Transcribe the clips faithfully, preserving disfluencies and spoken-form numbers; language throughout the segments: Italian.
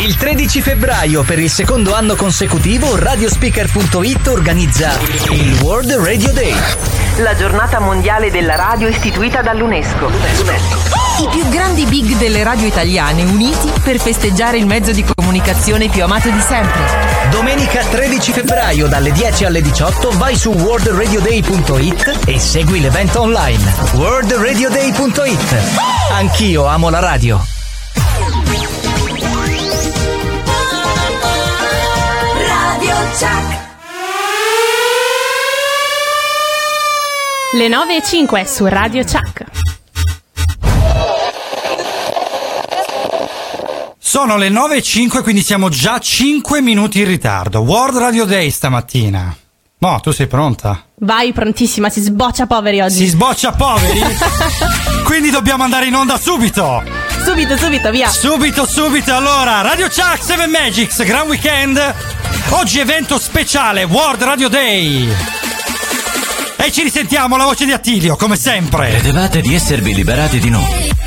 Il tredici febbraio, per il secondo anno consecutivo, Radiospeaker punto it organizza il World Radio Day, la giornata mondiale della radio istituita dall'UNESCO. I più grandi big delle radio italiane uniti per festeggiare il mezzo di comunicazione più amato di sempre. Domenica tredici febbraio dalle dieci alle diciotto vai su world radio day punto it e segui l'evento online. world radio day punto it. Anch'io amo la radio. Radio Chuck. Le nove e cinque su Radio Ciak. Sono le nove e cinque, quindi siamo già cinque minuti in ritardo. World Radio Day stamattina. Mo, tu sei pronta? Vai, prontissima, si sboccia poveri oggi. Si sboccia poveri? Quindi dobbiamo andare in onda subito. Subito, subito, via. Subito, subito, allora. Radio Chuck, Seven Magics, Gran Weekend. Oggi evento speciale, World Radio Day. E ci risentiamo la voce di Attilio, come sempre. Credevate di esservi liberati di noi,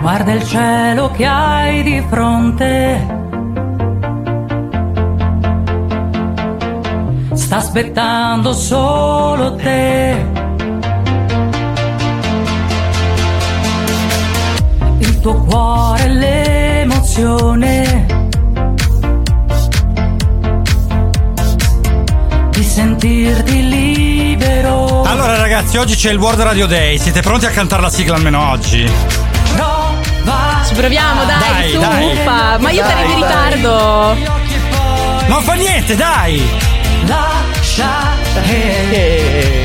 Guarda il cielo che hai di fronte, sta aspettando solo te. Il tuo cuore è l'emozione di sentirti libero. Allora ragazzi, oggi c'è il World Radio Day, siete pronti a cantare la sigla almeno oggi? Ci proviamo, dai, dai, su, dai. Uffa, ma io dai, sarei in ritardo. Non fa niente, dai. Lascia che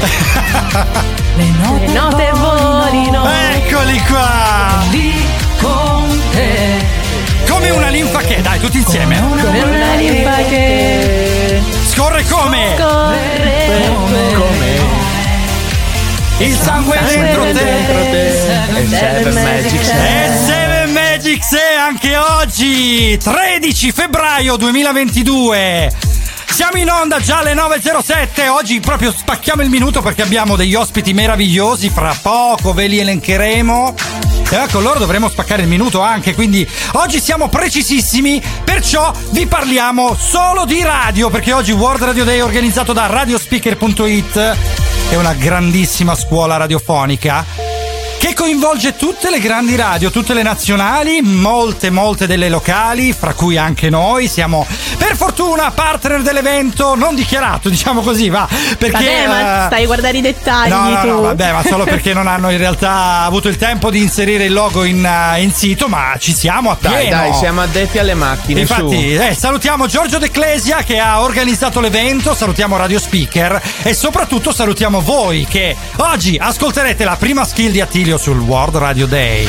le note, le note volino. Eccoli qua, lì con te. Come una linfa che, dai, tutti insieme. Come una, come una linfa che scorre come Scorre come, come. Il sangue dentro te, dentro te. E Seven Magics E Seven Magics è anche oggi tredici febbraio duemilaventidue. Siamo in onda già alle nove e zero sette. Oggi proprio spacchiamo il minuto perché abbiamo degli ospiti meravigliosi. Fra poco ve li elencheremo e eh, con loro dovremo spaccare il minuto anche. Quindi oggi siamo precisissimi, perciò vi parliamo solo di radio, perché oggi World Radio Day è organizzato da radiospeaker punto it. È una grandissima scuola radiofonica che coinvolge tutte le grandi radio, tutte le nazionali, molte molte delle locali, fra cui anche noi. Siamo per fortuna partner dell'evento non dichiarato, diciamo così, va, perché vabbè, ma stai a guardare i dettagli. No, no, tu. no, vabbè, ma solo perché non hanno in realtà avuto il tempo di inserire il logo in, in sito, ma ci siamo a pieno. Dai, dai, siamo addetti alle macchine. Infatti, eh, salutiamo Giorgio De Clesia che ha organizzato l'evento, salutiamo Radio Speaker e soprattutto salutiamo voi che oggi ascolterete la prima skill di Attilio sul World Radio Day.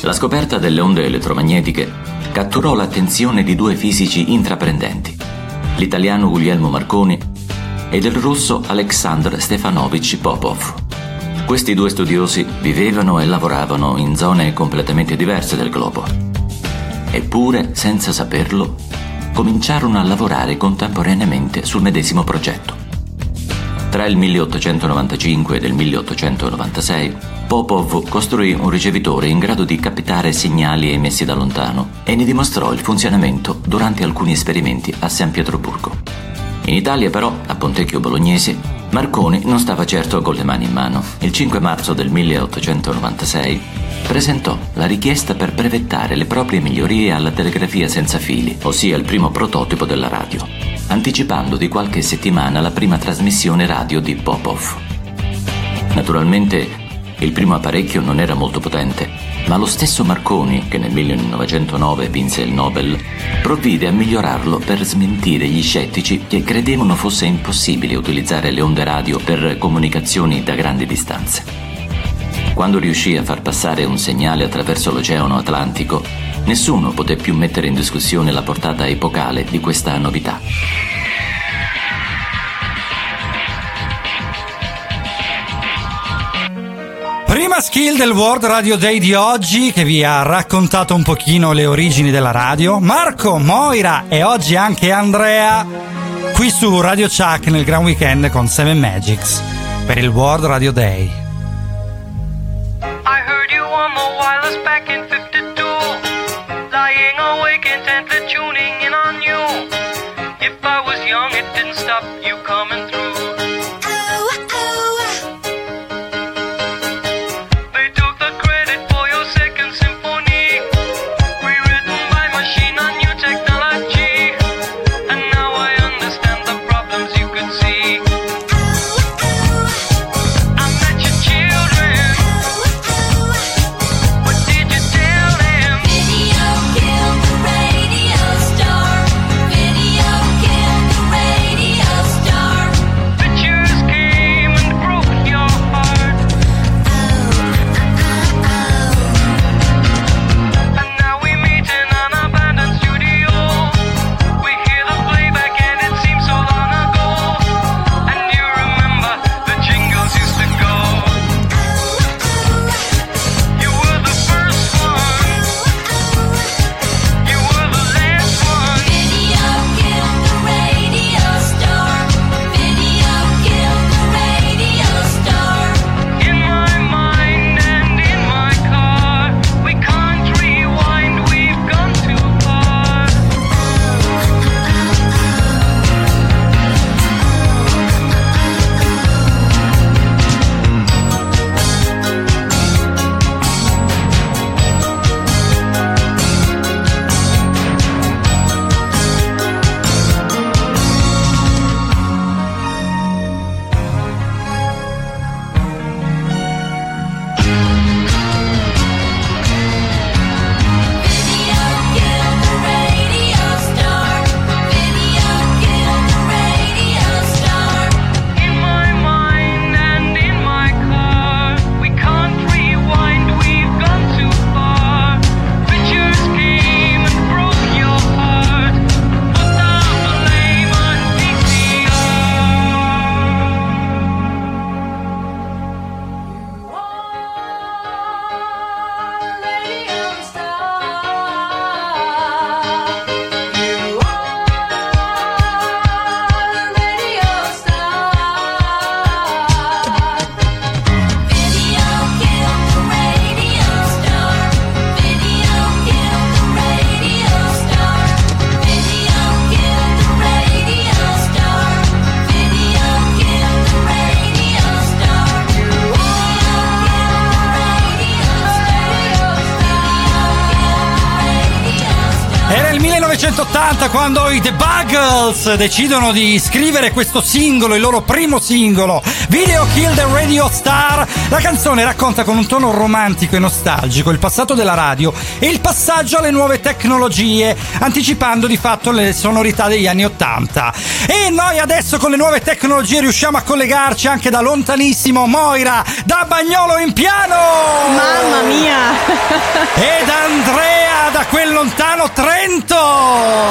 La scoperta delle onde elettromagnetiche catturò l'attenzione di due fisici intraprendenti, l'italiano Guglielmo Marconi ed il russo Aleksandr Stefanovich Popov. Questi due studiosi vivevano e lavoravano in zone completamente diverse del globo. Eppure, senza saperlo, cominciarono a lavorare contemporaneamente sul medesimo progetto. Tra il milleottocentonovantacinque ed il milleottocentonovantasei Popov costruì un ricevitore in grado di captare segnali emessi da lontano e ne dimostrò il funzionamento durante alcuni esperimenti a San Pietroburgo. In Italia però, a Pontecchio Bolognese, Marconi non stava certo con le mani in mano. Il cinque marzo del milleottocentonovantasei presentò la richiesta per brevettare le proprie migliorie alla telegrafia senza fili, ossia il primo prototipo della radio, anticipando di qualche settimana la prima trasmissione radio di Popov. Naturalmente il primo apparecchio non era molto potente, ma lo stesso Marconi, che nel millenovecentonove vinse il Nobel, provvide a migliorarlo per smentire gli scettici che credevano fosse impossibile utilizzare le onde radio per comunicazioni da grandi distanze. Quando riuscì a far passare un segnale attraverso l'Oceano Atlantico, Nessuno poté più mettere in discussione la portata epocale di questa novità. Prima skill del World Radio Day di oggi, che vi ha raccontato un pochino le origini della radio. Marco, Moira e oggi anche Andrea, qui su Radio Chuck nel Gran Weekend con Seven Magics per il World Radio Day. I heard you on the wireless back in fifty-two, lying awake intently tuning in on you. If I was young it didn't stop you coming through. Quando i The Buggles decidono di scrivere questo singolo, il loro primo singolo, Video Kill the Radio Star, la canzone racconta con un tono romantico e nostalgico il passato della radio e il passaggio alle nuove tecnologie, anticipando di fatto le sonorità degli anni Ottanta. E noi adesso con le nuove tecnologie riusciamo a collegarci anche da lontanissimo, Moira, da Bagnolo in Piano! Mamma mia! Ed Andrea da quel lontano Trento!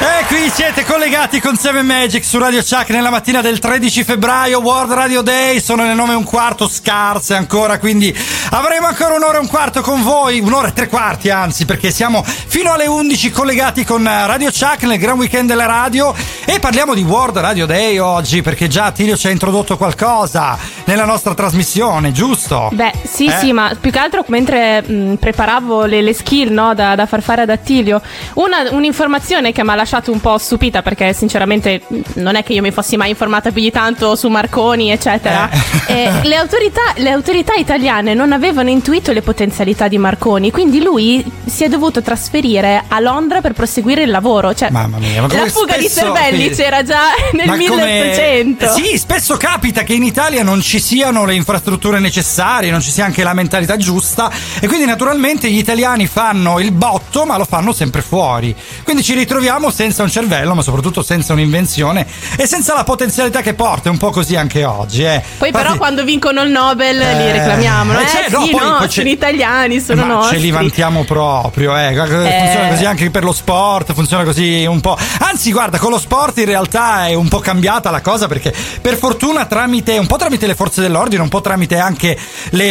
E qui siete collegati con Seven Magic su Radio Chuck nella mattina del tredici febbraio, World Radio Day. Sono le nove e un quarto scarse ancora, quindi avremo ancora un'ora e un quarto con voi, un'ora e tre quarti anzi, perché siamo fino alle undici collegati con Radio Chuck nel Gran Weekend della radio. E parliamo di World Radio Day oggi, perché già Tilio ci ha introdotto qualcosa nella nostra trasmissione, giusto? Beh, sì, eh? sì, ma più che altro mentre mh, preparavo le, le skill, no, da, da far fare ad Attilio, una, un'informazione che mi ha lasciato un po' stupita, perché sinceramente non è che io mi fossi mai informata più di tanto su Marconi, eccetera. Eh. Eh, le, autorità, le autorità italiane non avevano intuito le potenzialità di Marconi, quindi lui si è dovuto trasferire a Londra per proseguire il lavoro. Cioè, mamma mia, ma la fuga di cervelli che... c'era già nel milleottocento. Sì, spesso capita che in Italia non ci siano le infrastrutture necessarie, non ci sia anche la mentalità giusta, e quindi naturalmente gli italiani fanno il botto, ma lo fanno sempre fuori. Quindi ci ritroviamo senza un cervello, ma soprattutto senza un'invenzione e senza la potenzialità che porta, un po' così anche oggi. Eh. Poi Infatti, però quando vincono il Nobel eh, li reclamiamo, eh, certo, Eh, no, sì, poi, no, poi sono italiani, sono ma nostri. Ce li vantiamo proprio, eh. Funziona eh. così anche per lo sport, funziona così un po'. Anzi, guarda, con lo sport in realtà è un po' cambiata la cosa, perché per fortuna tramite un po' tramite le forze dell'ordine, un po' tramite anche le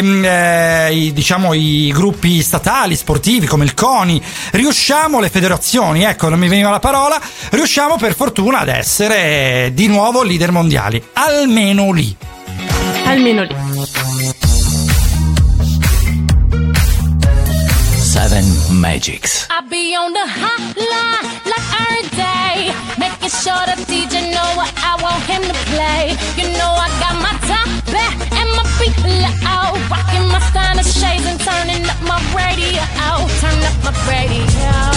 eh, i, diciamo i gruppi statali sportivi come il CONI, riusciamo, le federazioni, ecco, non mi veniva la parola, riusciamo per fortuna ad essere di nuovo leader mondiali, almeno lì. Almeno lì. Seven Magics. I'll be on the hotline like every day, making sure the D J know what I want him to play. You know I got my top back and my people out, rocking my Spanish shades and turning up my radio. Turn up my radio.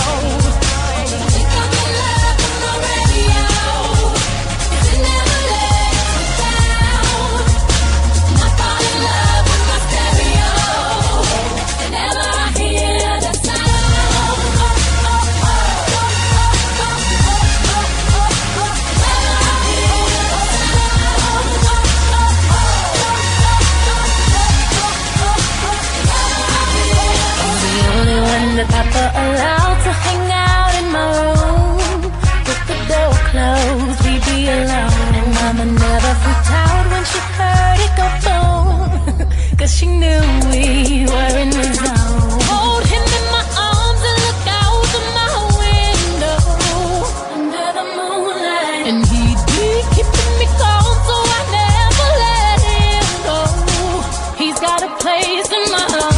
That we're allowed to hang out in my room. With the door closed, we be alone. And mama never freaked out when she heard it go boom. Cause she knew we were in the zone. Hold him in my arms and look out of my window under the moonlight. And he'd be keeping me cold, so I never let him go. He's got a place in my heart.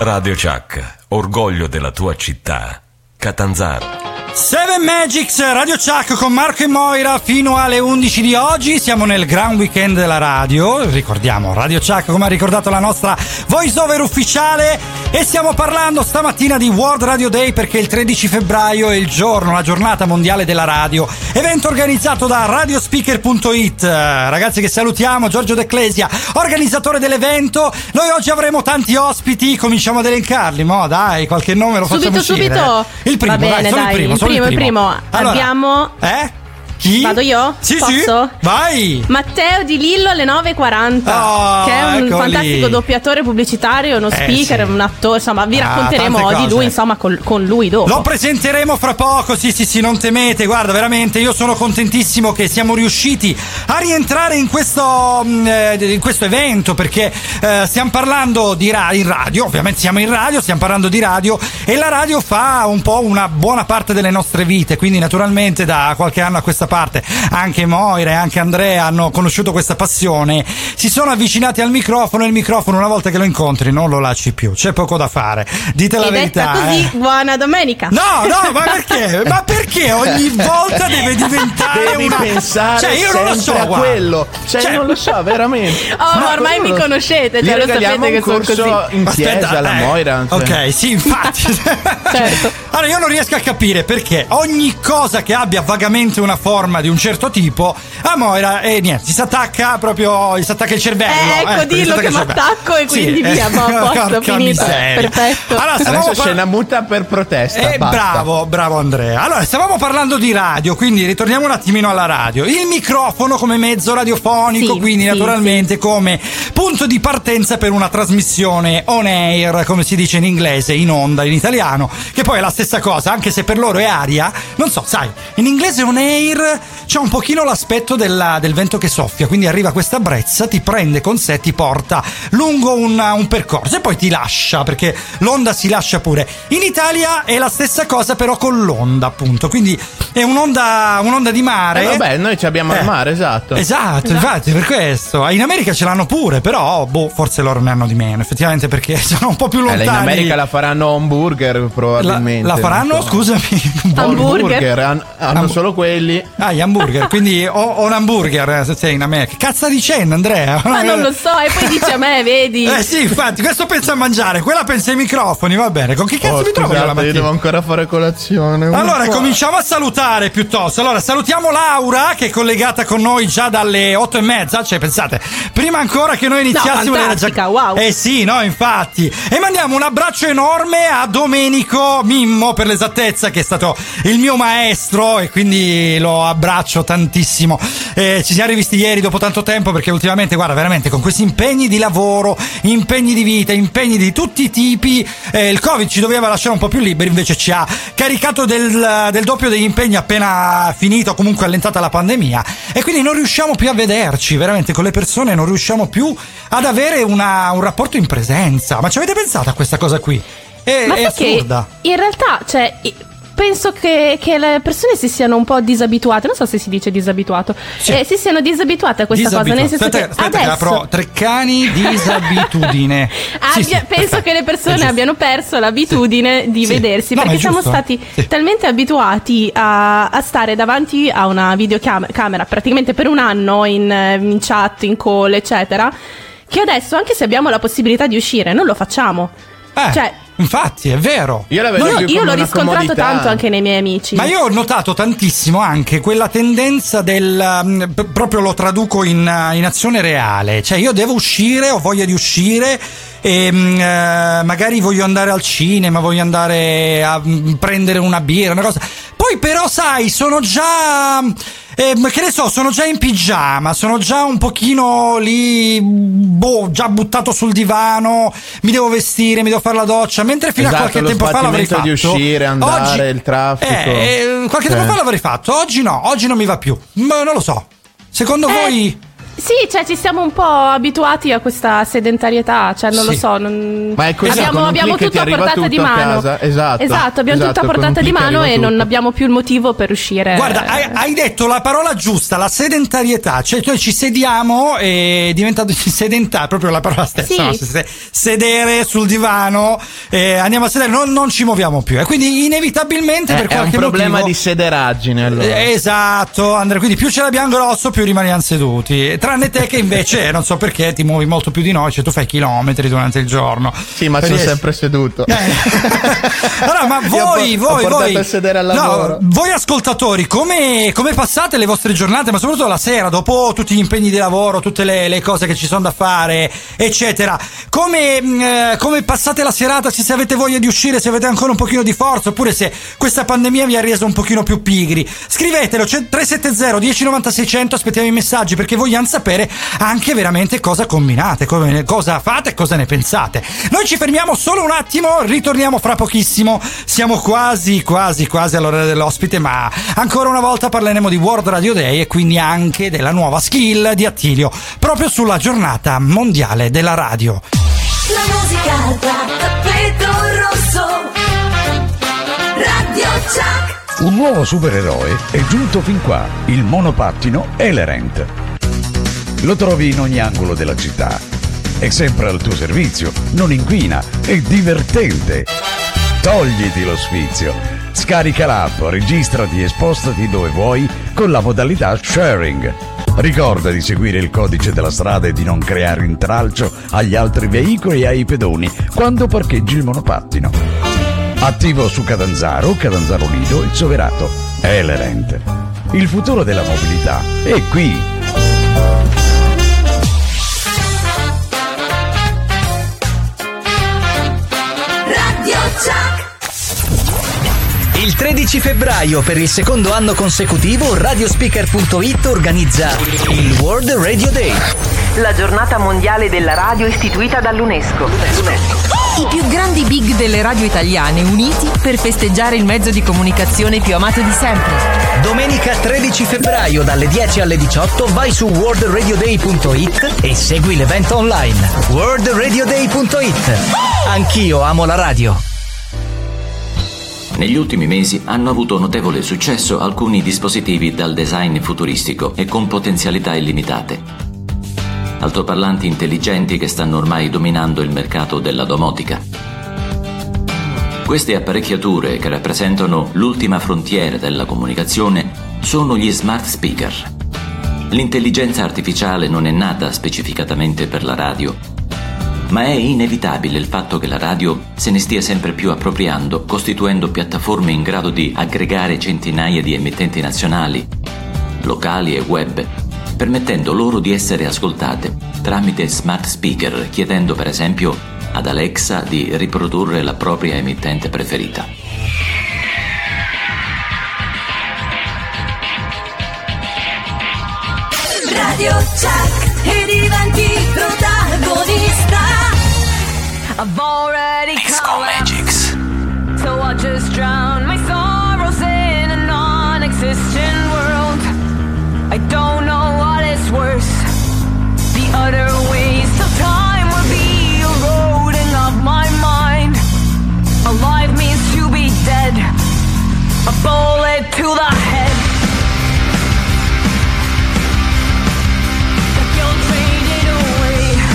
Radio Chuck, orgoglio della tua città, Catanzaro. Seven Magics, Radio Ciak con Marco e Moira fino alle undici di oggi. Siamo nel gran weekend della radio. Ricordiamo Radio Ciak, come ha ricordato la nostra voice over ufficiale. E stiamo parlando stamattina di World Radio Day, perché il tredici febbraio è il giorno, la giornata mondiale della radio. Evento organizzato da Radiospeaker.it. Ragazzi che salutiamo, Giorgio De Clesia, organizzatore dell'evento. Noi oggi avremo tanti ospiti, cominciamo ad elencarli. Mo dai, qualche nome lo facciamo subito, uscire. Subito subito. Il primo, va bene, dai, dai, il primo. Il primo, il primo. Allora, abbiamo eh? Chi? Vado io? Sì, posso? Sì, vai! Matteo di Lillo alle nove e quaranta, oh, che è un eccoli. fantastico doppiatore pubblicitario, uno eh, speaker, sì. un attore, insomma vi racconteremo ah, di lui, insomma col, con lui dopo. Lo presenteremo fra poco, sì sì sì, non temete, guarda veramente io sono contentissimo che siamo riusciti a rientrare in questo, in questo evento, perché eh, stiamo parlando di ra- in radio, ovviamente siamo in radio, stiamo parlando di radio e la radio fa un po' una buona parte delle nostre vite, quindi naturalmente da qualche anno a questa parte anche Moira e anche Andrea hanno conosciuto questa passione, si sono avvicinati al microfono e il microfono una volta che lo incontri non lo lasci più, c'è poco da fare, dite e la verità così, eh. Buona domenica. No no, ma perché ma perché ogni volta deve diventare devi una... pensare, cioè io non lo so quello, cioè, cioè non lo so veramente. Oh, no, ormai mi conoscete, cioè, lo sapete che sono così in chiesa. Aspetta, alla eh. Moira cioè. Ok sì infatti certo. Allora io non riesco a capire perché ogni cosa che abbia vagamente una forma di un certo tipo a Moira e eh, niente si attacca proprio, si attacca il cervello, eh, ecco eh, dillo che mi attacco e sì, quindi eh, via ma a posto, finito, perfetto. Allora, adesso par- c'è una muta per protesta, eh, bravo bravo Andrea. Allora stavamo parlando di radio, quindi ritorniamo un attimino alla radio, il microfono come mezzo radiofonico, sì, quindi sì, naturalmente sì. come punto di partenza per una trasmissione on air, come si dice in inglese, in onda in italiano, che poi è la stessa cosa anche se per loro è aria, non so, sai in inglese on air c'è un pochino l'aspetto della, del vento che soffia, quindi arriva questa brezza, ti prende con sé, ti porta lungo un, un percorso e poi ti lascia, perché l'onda si lascia pure. In Italia è la stessa cosa però con l'onda, appunto, quindi è un'onda, un'onda di mare, eh vabbè noi ci abbiamo eh. il mare, esatto. esatto esatto infatti per questo in America ce l'hanno pure, però boh forse loro ne hanno di meno effettivamente perché sono un po' più lontani, eh, in America la faranno hamburger probabilmente, la, la faranno so. scusami hamburger han, hanno Hamb- solo quelli ah gli hamburger quindi o, o un hamburger se sei in America, cazzo di cena Andrea, ma non lo so e poi dice a me vedi eh sì infatti questo pensa a mangiare, quella pensa ai microfoni, va bene con che cazzo oh, mi trovo la mattina, io devo ancora fare colazione. Allora qua. cominciamo a salutare piuttosto, allora salutiamo Laura che è collegata con noi già dalle otto e mezza, cioè pensate prima ancora che noi iniziassimo no, era già wow. eh sì no infatti, e mandiamo un abbraccio enorme a Domenico Mimmo per l'esattezza che è stato il mio maestro e quindi lo abbraccio tantissimo, eh, ci siamo rivisti ieri dopo tanto tempo perché ultimamente guarda veramente con questi impegni di lavoro, impegni di vita, impegni di tutti i tipi, eh, il Covid ci doveva lasciare un po' più liberi, invece ci ha caricato del, del doppio degli impegni appena finito, comunque allentata la pandemia, e quindi non riusciamo più a vederci veramente con le persone, non riusciamo più ad avere una, un rapporto in presenza, ma ci avete pensato a questa cosa qui? È, ma è assurda in realtà, cioè penso che, che le persone si siano un po' disabituate, non so se si dice disabituato, sì. eh, si siano disabituate a questa cosa, nel senso aspetta, che aspetta adesso... che la pro, Treccani disabitudine Abbia, sì, sì, penso perfetto. che le persone abbiano perso l'abitudine sì. di sì. vedersi, no, perché siamo stati sì. talmente abituati a, a stare davanti a una videocamera praticamente per un anno in, in chat, in call eccetera, che adesso anche se abbiamo la possibilità di uscire non lo facciamo, eh. cioè infatti è vero, io, la vedo no, io l'ho riscontrato comodità. tanto anche nei miei amici, ma io ho notato tantissimo anche quella tendenza del p- proprio lo traduco in, in azione reale, cioè io devo uscire, ho voglia di uscire e eh, magari voglio andare al cinema, voglio andare a prendere una birra, una cosa, poi però sai sono già eh, che ne so, sono già in pigiama, sono già un pochino lì boh, già buttato sul divano, mi devo vestire, mi devo fare la doccia, mentre fino esatto, a qualche tempo fa l'avrei fatto di uscire, andare, oggi, il traffico eh, eh, qualche eh. tempo fa l'avrei fatto, oggi no, oggi non mi va più, ma non lo so, secondo eh. voi? Sì, cioè ci siamo un po' abituati a questa sedentarietà, cioè non sì. lo so, non... Ma è così, abbiamo, abbiamo tutto a portata tutto di mano. Esatto, esatto, abbiamo esatto, tutto a portata di mano e tutto. Non abbiamo più il motivo per uscire. Guarda, hai, hai detto la parola giusta, la sedentarietà, cioè noi ci sediamo e diventa sedentare, proprio la parola stessa, sì. no? se, se, sedere sul divano, eh, andiamo a sedere, non, non ci muoviamo più e quindi inevitabilmente eh, per qualche motivo... È un problema motivo, di sederaggine allora. Esatto, Andrea, quindi più ce l'abbiamo grosso più rimaniamo seduti. tranne te che invece non so perché ti muovi molto più di noi, cioè tu fai chilometri durante il giorno. Sì, ma sono riesci... sempre seduto. Eh. Allora, ma voi, ho, voi, ho voi, a sedere al lavoro. No, voi ascoltatori, come, come passate le vostre giornate, ma soprattutto la sera, dopo tutti gli impegni di lavoro, tutte le, le cose che ci sono da fare, eccetera, come, eh, come passate la serata, se avete voglia di uscire, se avete ancora un pochino di forza, oppure se questa pandemia vi ha reso un pochino più pigri, scrivetelo, tre sette zero uno zero nove sei zero zero, aspettiamo i messaggi perché vogliamo sapere anche veramente cosa combinate, come, cosa fate e cosa ne pensate. Noi ci fermiamo solo un attimo, ritorniamo fra pochissimo, siamo quasi quasi quasi all'ora dell'ospite, ma ancora una volta parleremo di World Radio Day e quindi anche della nuova skill di Attilio proprio sulla giornata mondiale della radio. La musica da tappeto rosso. Radio Chuck. Un nuovo supereroe è giunto fin qua, il monopattino Elerent. Lo trovi in ogni angolo della città. È sempre al tuo servizio, non inquina, è divertente. Togliti lo sfizio. Scarica l'app, registrati e spostati dove vuoi con la modalità sharing. Ricorda di seguire il codice della strada e di non creare intralcio agli altri veicoli e ai pedoni quando parcheggi il monopattino. Attivo su Catanzaro, Catanzaro Lido e Soverato. Elerent. Il futuro della mobilità è qui. Il tredici febbraio, per il secondo anno consecutivo, Radiospeaker punto it organizza il World Radio Day, la giornata mondiale della radio istituita dall'UNESCO. I più grandi big delle radio italiane uniti per festeggiare il mezzo di comunicazione più amato di sempre. Domenica tredici febbraio dalle dieci alle diciotto vai su world radio day punto it e segui l'evento online. world radio day punto it. Anch'io amo la radio. Negli ultimi mesi hanno avuto notevole successo alcuni dispositivi dal design futuristico e con potenzialità illimitate. Altoparlanti intelligenti che stanno ormai dominando il mercato della domotica. Queste apparecchiature, che rappresentano l'ultima frontiera della comunicazione, sono gli smart speaker. L'intelligenza artificiale non è nata specificatamente per la radio, ma è inevitabile il fatto che la radio se ne stia sempre più appropriando, costituendo piattaforme in grado di aggregare centinaia di emittenti nazionali, locali e web, permettendo loro di essere ascoltate tramite smart speaker, chiedendo per esempio ad Alexa di riprodurre la propria emittente preferita. Radio Chuck, e diventi protagonista. I've already come Magics. So I'll just drown my sorrows in a non-existent world. I don't know what is worse. The utter waste of time will be a eroding of my mind. Alive means to be dead. A bullet to the head. The guilt faded away.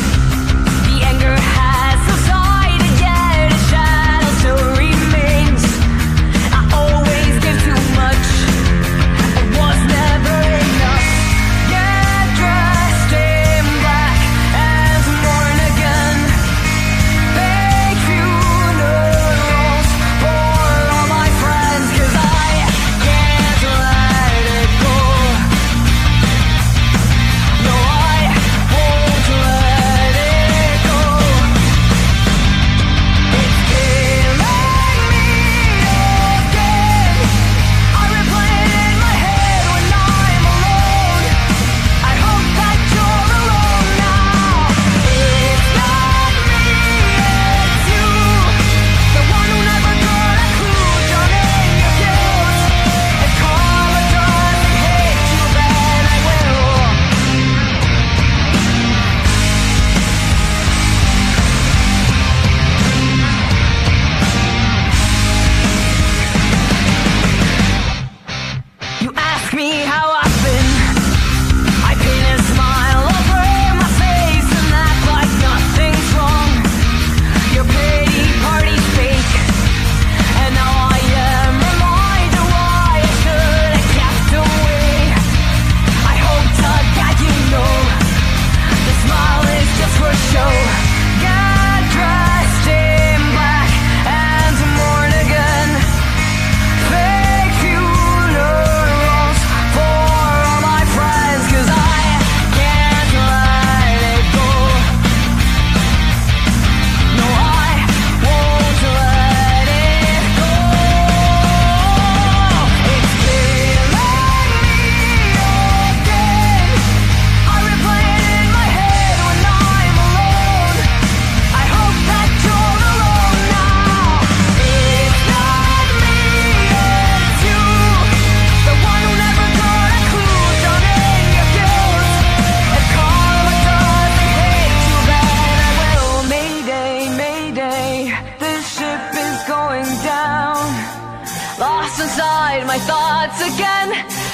once again,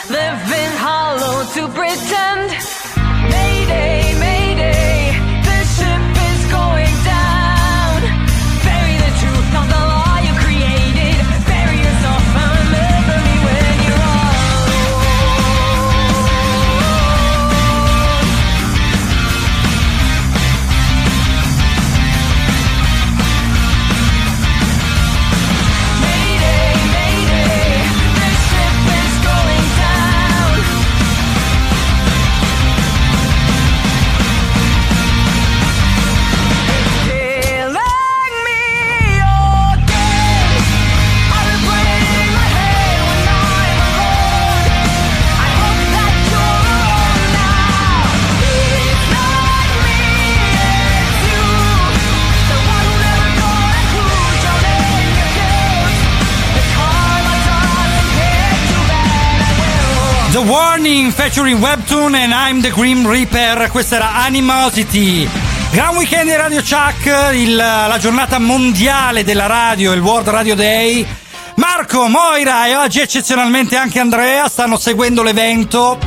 living hollow to pretend. Mayday, mayday, the ship is going down. Bury the truth, not the lie you created. Bury yourself and remember me when you're old. Mayday, mayday, the ship is going down. Killing me again. I replay it in my head when I'm alone. I hope that you're alone now. It's not me, it's you. The one who never got a clue, drowned in your chaos. The karma doesn't hit you back. I will. The Warning featuring Webtoon and I'm the Grim Reaper. Questa era Animosity. Gran weekend di Radio Chuck, il- la giornata mondiale della radio, il World Radio Day. Marco, Moira e oggi eccezionalmente anche Andrea stanno seguendo l'evento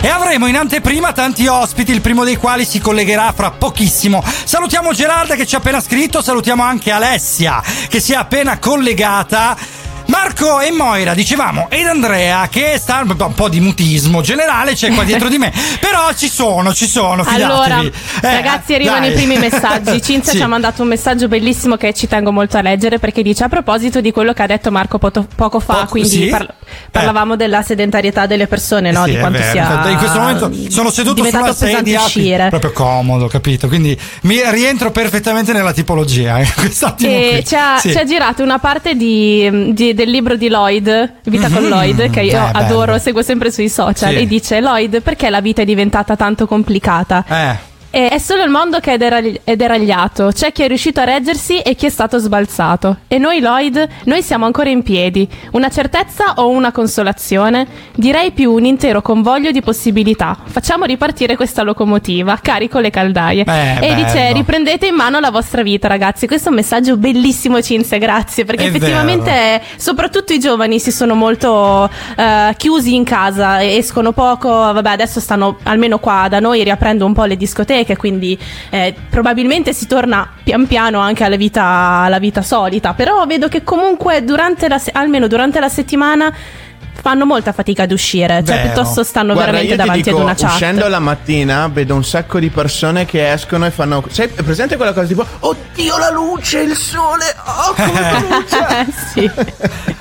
e avremo in anteprima tanti ospiti, il primo dei quali si collegherà fra pochissimo. Salutiamo Gerarda che ci ha appena scritto, salutiamo anche Alessia che si è appena collegata. Marco e Moira, dicevamo, ed Andrea che sta un po' di mutismo generale, c'è qua dietro di me, però ci sono, ci sono, fidatevi. Allora, Eh, ragazzi, arrivano dai. I primi messaggi. Cinzia Sì. ci ha mandato un messaggio bellissimo che ci tengo molto a leggere, perché dice: a proposito di quello che ha detto Marco poto- poco fa, Po- quindi sì? parla- parlavamo della sedentarietà delle persone, no? Sì, di è quanto vero. sia In questo momento sono seduto sulla diventato pesante sedia, uscire. proprio comodo, capito? Quindi mi rientro perfettamente nella tipologia, eh, quest'attimo qui. E ci ha, Sì. ci ha girato una parte di, di del libro di Lloyd, Vita con Lloyd, che io eh, adoro, bello. seguo sempre sui social, Sì. e dice: Lloyd, perché la vita è diventata tanto complicata? Eh. E è solo il mondo che è, deragli- è deragliato, c'è chi è riuscito a reggersi e chi è stato sbalzato. E noi, Lloyd, noi siamo ancora in piedi. Una certezza o una consolazione? Direi più un intero convoglio di possibilità. Facciamo ripartire questa locomotiva, carico le caldaie. Beh, e bello. dice: riprendete in mano la vostra vita, ragazzi. Questo è un messaggio bellissimo, Cinzia, grazie, perché è effettivamente vero. soprattutto i giovani si sono molto eh, chiusi in casa, escono poco. Vabbè, adesso stanno, almeno qua da noi, riaprendo un po' le discoteche, che quindi eh, probabilmente si torna pian piano anche alla vita, alla vita solita, però vedo che comunque durante la se- almeno durante la settimana fanno molta fatica ad uscire, cioè Vero. piuttosto stanno Guarda, veramente davanti dico, ad una chat. Uscendo la mattina vedo un sacco di persone che escono e fanno, sai, è presente quella cosa tipo: oddio la luce, il sole, oh come brucia. Sì.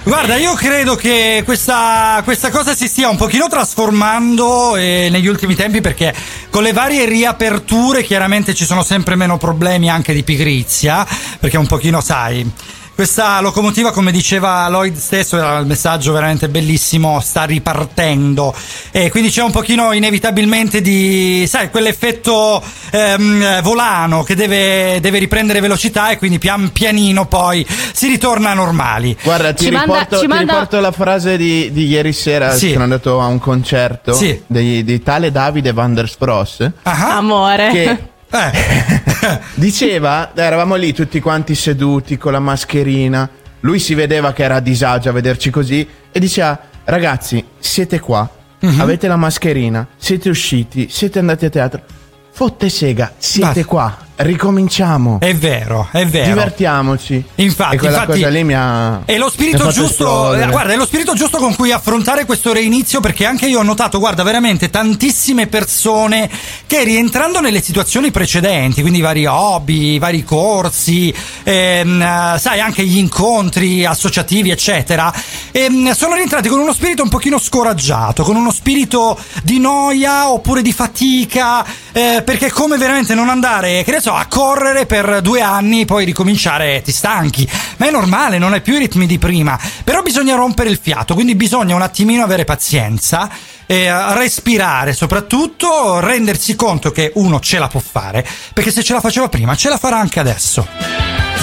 Guarda, io credo che questa, questa cosa si stia un pochino trasformando eh, negli ultimi tempi, perché con le varie riaperture chiaramente ci sono sempre meno problemi anche di pigrizia, perché un pochino, sai, questa locomotiva, come diceva Lloyd stesso, era il messaggio veramente bellissimo, sta ripartendo, e quindi c'è un pochino inevitabilmente di, sai, quell'effetto ehm, volano che deve, deve riprendere velocità, e quindi pian pianino poi si ritorna normali. Guarda, ti, Ci riporto, manda- ci ti manda- riporto la frase di, di ieri sera, Sì. sono andato a un concerto Sì. di, di tale Davide Van De Sfroos, Ah. amore, che Eh. diceva, eravamo lì tutti quanti seduti con la mascherina, lui si vedeva che era a disagio a vederci così e diceva: ragazzi, siete qua, Mhm. avete la mascherina, siete usciti, siete andati a teatro, fotte sega, siete Basta. qua, ricominciamo, è vero, è vero. divertiamoci. Infatti, e quella infatti, cosa lì mi ha è lo mi ha spirito fatto giusto, esplodere. eh, guarda, è lo spirito giusto con cui affrontare questo reinizio, perché anche io ho notato, guarda, veramente tantissime persone che, rientrando nelle situazioni precedenti, quindi i vari hobby, i vari corsi, ehm, eh, sai, anche gli incontri associativi, eccetera, ehm, sono rientrati con uno spirito un pochino scoraggiato, con uno spirito di noia oppure di fatica, eh, perché come veramente non andare, che ne so, a correre per due anni, poi ricominciare, ti stanchi, ma è normale, non hai più i ritmi di prima, però bisogna rompere il fiato, quindi bisogna un attimino avere pazienza, eh, respirare, soprattutto rendersi conto che uno ce la può fare, perché se ce la faceva prima ce la farà anche adesso. They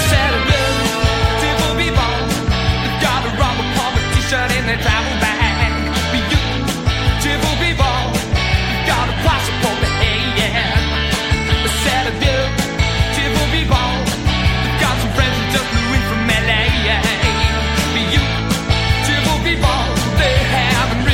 have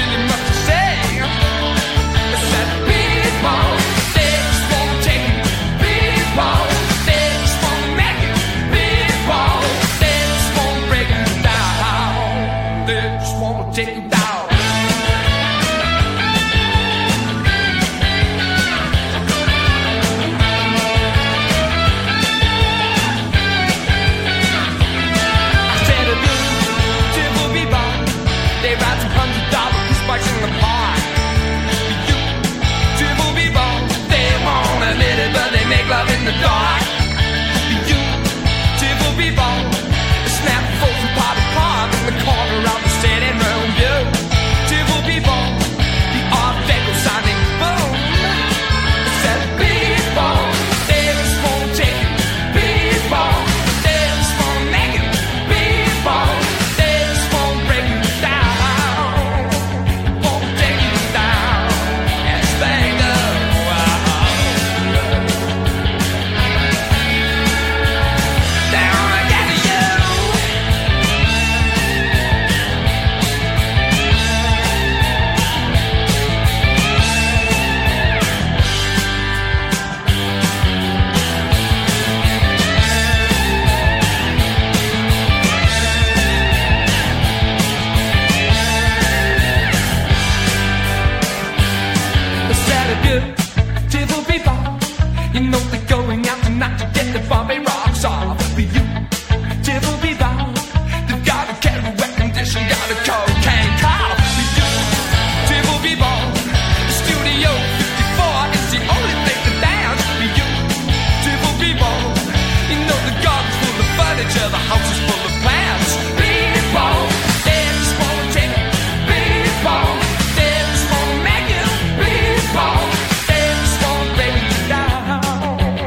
till the house is full of plants. People, there's more to take it. People, there's more to make it. People, there's more to lay you down.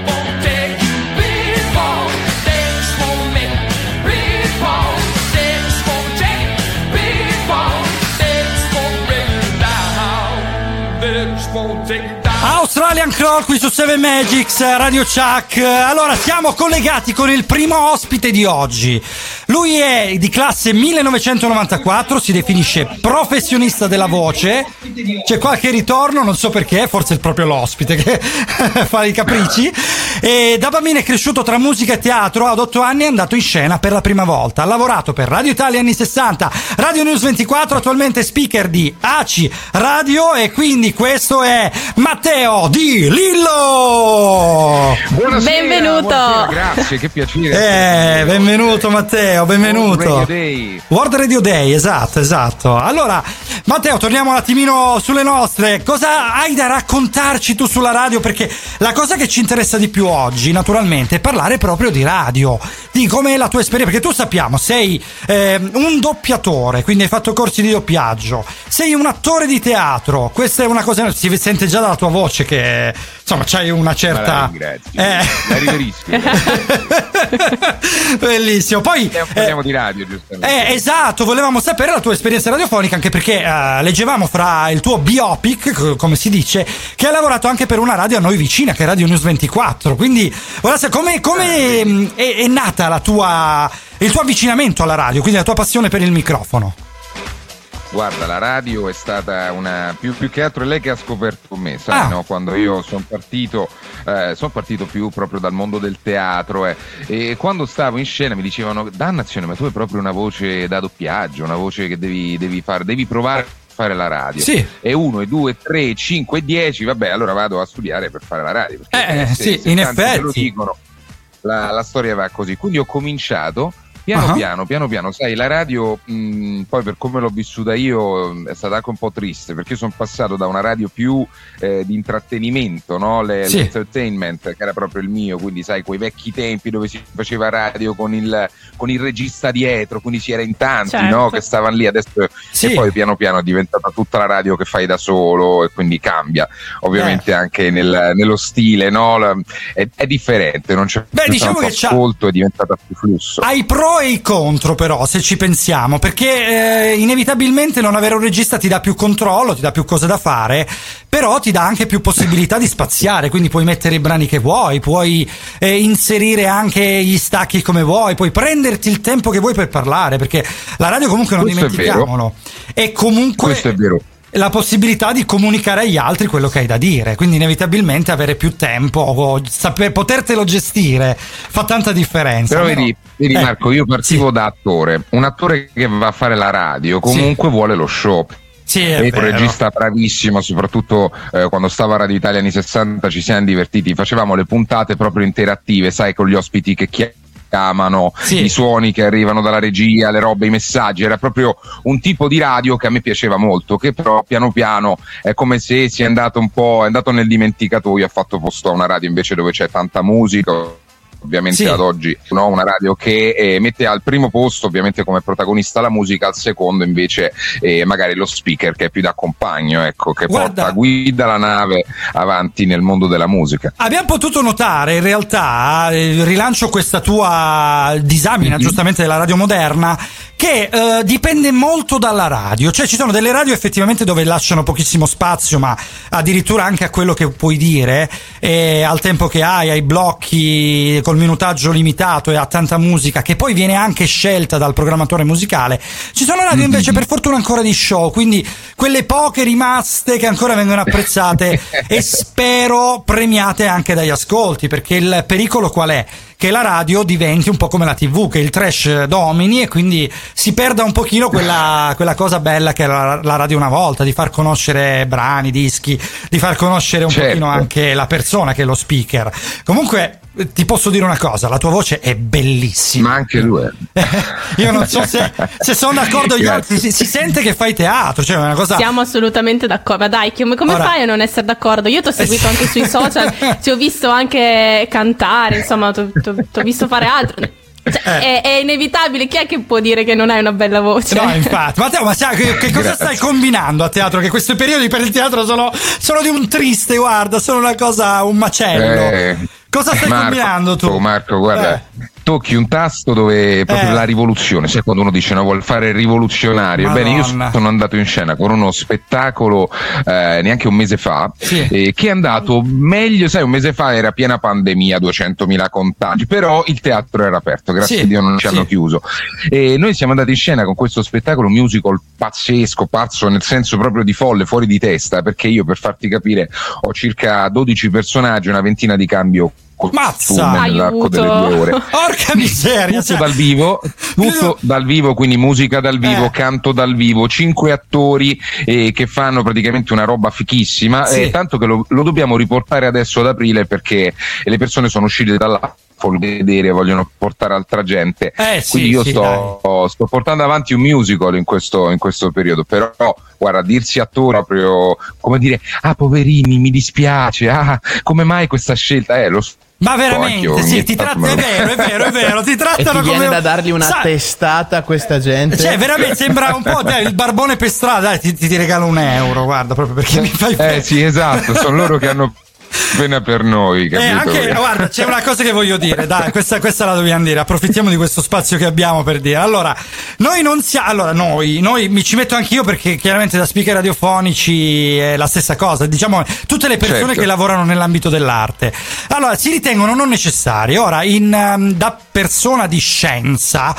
Won't take you. People, there's more to make it. People, there's more to take it. People, there's more to lay you down. There's more to take it. Australian Crawl qui su Seven Magics, Radio Chuck. Allora, siamo collegati con il primo ospite di oggi. Lui è di classe millenovecentonovantaquattro, si definisce professionista della voce. C'è qualche ritorno, non so perché, forse è proprio l'ospite che fa i capricci. E da bambino è cresciuto tra musica e teatro, ad otto anni è andato in scena per la prima volta. Ha lavorato per Radio Italia anni sessanta, Radio News ventiquattro, attualmente speaker di A C I Radio, e quindi questo è Matteo di Lillo. Buonasera, benvenuto. Buonasera, grazie, che piacere. Eh, benvenuto Matteo, benvenuto. World Radio Day. World Radio Day, esatto, esatto. Allora, Matteo, torniamo un attimino sulle nostre. Cosa hai da raccontarci tu sulla radio? Perché la cosa che ci interessa di più oggi, naturalmente, è parlare proprio di radio, di com'è la tua esperienza, perché tu sappiamo, sei eh, un doppiatore, quindi hai fatto corsi di doppiaggio, sei un attore di teatro. Questa è una cosa, si sente già dalla tua voce che insomma c'hai una certa la eh. la riverisco. Bellissimo. Poi eh, parliamo eh, di radio, giustamente. Eh, esatto, volevamo sapere la tua esperienza radiofonica, anche perché eh, leggevamo fra il tuo biopic, come si dice, che hai lavorato anche per una radio a noi vicina, che è Radio News ventiquattro. Quindi guarda, come come è, è nata la tua il tuo avvicinamento alla radio, quindi la tua passione per il microfono? Guarda, la radio è stata una più, più che altro è lei che ha scoperto me, sai, ah. no? Quando io sono partito, eh, sono partito più proprio dal mondo del teatro, eh. E quando stavo in scena mi dicevano: dannazione, ma tu hai proprio una voce da doppiaggio, una voce che devi, devi fare, devi provare fare la radio, sì. E uno, e due, tre, cinque, dieci, vabbè, allora vado a studiare per fare la radio, perché eh, se, sì, se in effetti lo dicono, la, la storia va così. Quindi ho cominciato Piano uh-huh. piano, piano piano, sai, la radio mh, poi per come l'ho vissuta io è stata anche un po' triste, perché io sono passato da una radio più eh, di intrattenimento, no? Le, sì. L'entertainment, che era proprio il mio, quindi sai, quei vecchi tempi dove si faceva radio con il, con il regista dietro, quindi si era in tanti, certo. no? Che stavano lì, adesso sì. E poi piano piano è diventata tutta la radio che fai da solo, e quindi cambia, ovviamente eh. anche nel, nello stile, no? La, è, è differente, non c'è Beh, diciamo che ascolto, è diventata più flusso. Hai pro e i contro, però, se ci pensiamo, perché eh, inevitabilmente non avere un regista ti dà più controllo, ti dà più cose da fare, però ti dà anche più possibilità di spaziare, quindi puoi mettere i brani che vuoi, puoi eh, inserire anche gli stacchi come vuoi, puoi prenderti il tempo che vuoi per parlare, perché la radio comunque, non Questo dimentichiamolo, è, vero. è comunque Questo è vero. la possibilità di comunicare agli altri quello che hai da dire, quindi inevitabilmente avere più tempo o saper, potertelo gestire fa tanta differenza. Però vedi, vedi eh, Marco, io partivo sì. da attore, un attore che va a fare la radio comunque sì. vuole lo show. Sì, è un regista bravissimo, soprattutto eh, quando stavo a Radio Italia anni sessanta ci siamo divertiti, facevamo le puntate proprio interattive, sai, con gli ospiti che chiamano chiamano, sì. i suoni che arrivano dalla regia, le robe, i messaggi, era proprio un tipo di radio che a me piaceva molto, che però piano piano è come se si è andato un po', è andato nel dimenticatoio, ha fatto posto a una radio invece dove c'è tanta musica, ovviamente sì. ad oggi, no? Una radio che eh, mette al primo posto ovviamente come protagonista la musica, al secondo invece eh, magari lo speaker, che è più da compagno, ecco, che Guarda. porta, guida la nave avanti nel mondo della musica. Abbiamo potuto notare in realtà, eh, rilancio questa tua disamina mm-hmm. giustamente della radio moderna, che eh, dipende molto dalla radio, cioè ci sono delle radio effettivamente dove lasciano pochissimo spazio, ma addirittura anche a quello che puoi dire, eh, al tempo che hai, ai blocchi col minutaggio limitato e a tanta musica che poi viene anche scelta dal programmatore musicale. Ci sono radio invece per fortuna ancora di show, quindi quelle poche rimaste che ancora vengono apprezzate e spero premiate anche dagli ascolti, perché il pericolo qual è? Che la radio diventi un po' come la tivù, che il trash domini e quindi si perda un pochino quella, quella cosa bella che era la radio una volta, di far conoscere brani, dischi, di far conoscere un certo. pochino anche la persona che è lo speaker. Comunque ti posso dire una cosa, la tua voce è bellissima. Ma anche lui. Io non so se, se sono d'accordo io, si, si sente che fai teatro, cioè una cosa. Siamo assolutamente d'accordo. Ma dai, come, come fai a non essere d'accordo? Io ti ho seguito anche sui social, ti ho visto anche cantare, insomma, ti ho visto fare altro. Cioè, eh. è, è inevitabile. Chi è che può dire che non hai una bella voce? No, infatti. Matteo, ma sai, che, che cosa stai combinando a teatro? Che questi periodi per il teatro sono, sono di un triste, guarda, sono una cosa, un macello. Eh. Cosa stai Marco, combinando tu? Marco, guarda, eh. tocchi un tasto dove proprio eh. la rivoluzione, cioè quando uno dice no, vuol fare il rivoluzionario. Madonna. Bene, io sono andato in scena con uno spettacolo eh, neanche un mese fa, sì. eh, che è andato meglio, sai, un mese fa era piena pandemia, duecentomila contagi, però il teatro era aperto, grazie sì. a Dio non ci hanno sì. chiuso. E noi siamo andati in scena con questo spettacolo musical pazzesco, pazzo nel senso proprio di folle, fuori di testa, perché io, per farti capire, ho circa dodici personaggi, una ventina di cambio mazza nell'arco delle due ore. Porca miseria, tutto cioè... dal vivo, tutto dal vivo, quindi musica dal vivo, eh. canto dal vivo, cinque attori eh, che fanno praticamente una roba fichissima, sì. eh, tanto che lo, lo dobbiamo riportare adesso ad aprile, perché le persone sono uscite dalla vedere, vogliono portare altra gente, eh, sì, quindi io sì, sto, sto portando avanti un musical in questo, in questo periodo. Però guarda, dirsi attore proprio, come dire, ah poverini, mi dispiace, ah come mai questa scelta, eh lo so. Ma veramente, sì, ti tratta, è vero, è vero, è vero, ti trattano e ti viene come... da dargli una Sa... testata a questa gente. Cioè, veramente sembra un po' dai, il barbone per strada, dai, ti, ti, ti regalo un euro, guarda, proprio perché mi fai... Eh sì, esatto, sono loro che hanno... Pena per noi, capito? Eh, anche, guarda, c'è una cosa che voglio dire, dai, questa, questa la dobbiamo dire, approfittiamo di questo spazio che abbiamo per dire. Allora, noi non siamo, allora noi, noi mi ci metto anch'io, perché chiaramente da speaker radiofonici è la stessa cosa, diciamo, tutte le persone certo. che lavorano nell'ambito dell'arte. Allora, si ritengono non necessari. Ora, in, da persona di scienza,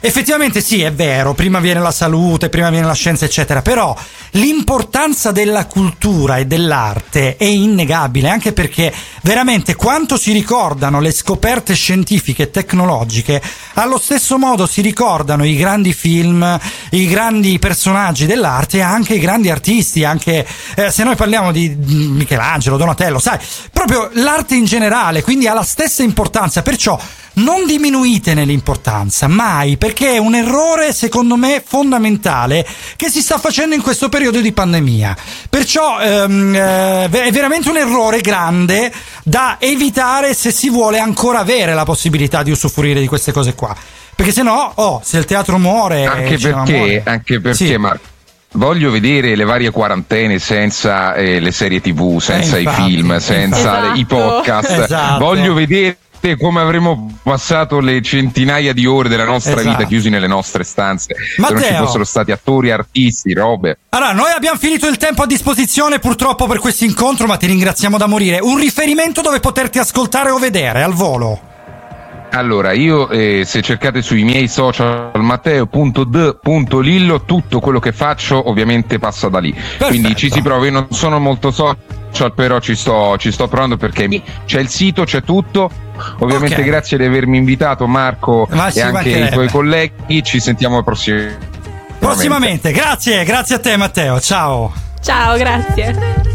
effettivamente sì, è vero, prima viene la salute, prima viene la scienza, eccetera, però l'importanza della cultura e dell'arte è innegabile, anche perché veramente quanto si ricordano le scoperte scientifiche e tecnologiche, allo stesso modo si ricordano i grandi film, i grandi personaggi dell'arte e anche i grandi artisti, anche eh, se noi parliamo di Michelangelo, Donatello, sai, proprio l'arte in generale, quindi ha la stessa importanza, perciò non diminuitene l'importanza, mai, perché è un errore secondo me fondamentale che si sta facendo in questo periodo di pandemia. Perciò ehm, eh, è veramente un errore grande da evitare se si vuole ancora avere la possibilità di usufruire di queste cose qua, perché se no, oh, se il teatro muore... Anche perché, anche perché sì. Marco, voglio vedere le varie quarantene senza eh, le serie tv, senza eh, infatti, i film, senza esatto. le, i podcast, esatto. voglio vedere come avremo passato le centinaia di ore della nostra esatto. vita chiusi nelle nostre stanze, Matteo, se non ci fossero stati attori, artisti, robe. Allora, noi abbiamo finito il tempo a disposizione purtroppo per questo incontro, ma ti ringraziamo da morire. Un riferimento dove poterti ascoltare o vedere al volo? Allora, io eh, se cercate sui miei social matteo punto d punto lillo, tutto quello che faccio ovviamente passa da lì. Perfetto. Quindi ci si prova, io non sono molto social, però ci sto ci sto provando, perché c'è il sito, c'è tutto. Ovviamente okay. grazie di avermi invitato, Marco, ma e anche i tuoi colleghi, ci sentiamo prossimamente. Prossimamente, grazie, grazie a te Matteo, ciao. Ciao, grazie.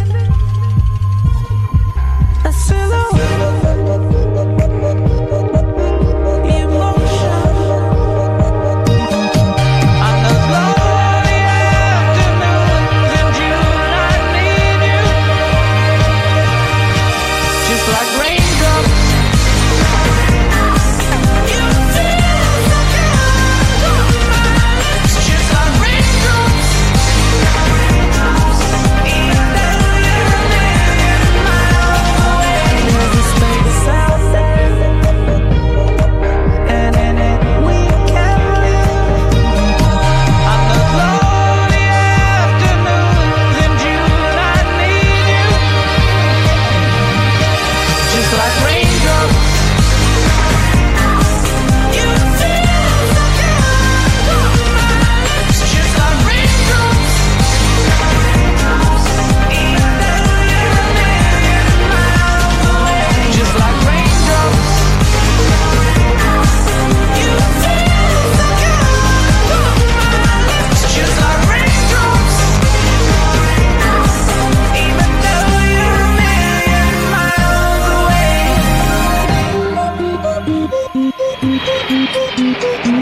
Through the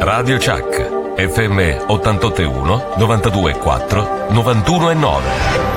Radio Chuck, effe emme ottantotto e uno, novantadue e quattro, novantuno e nove.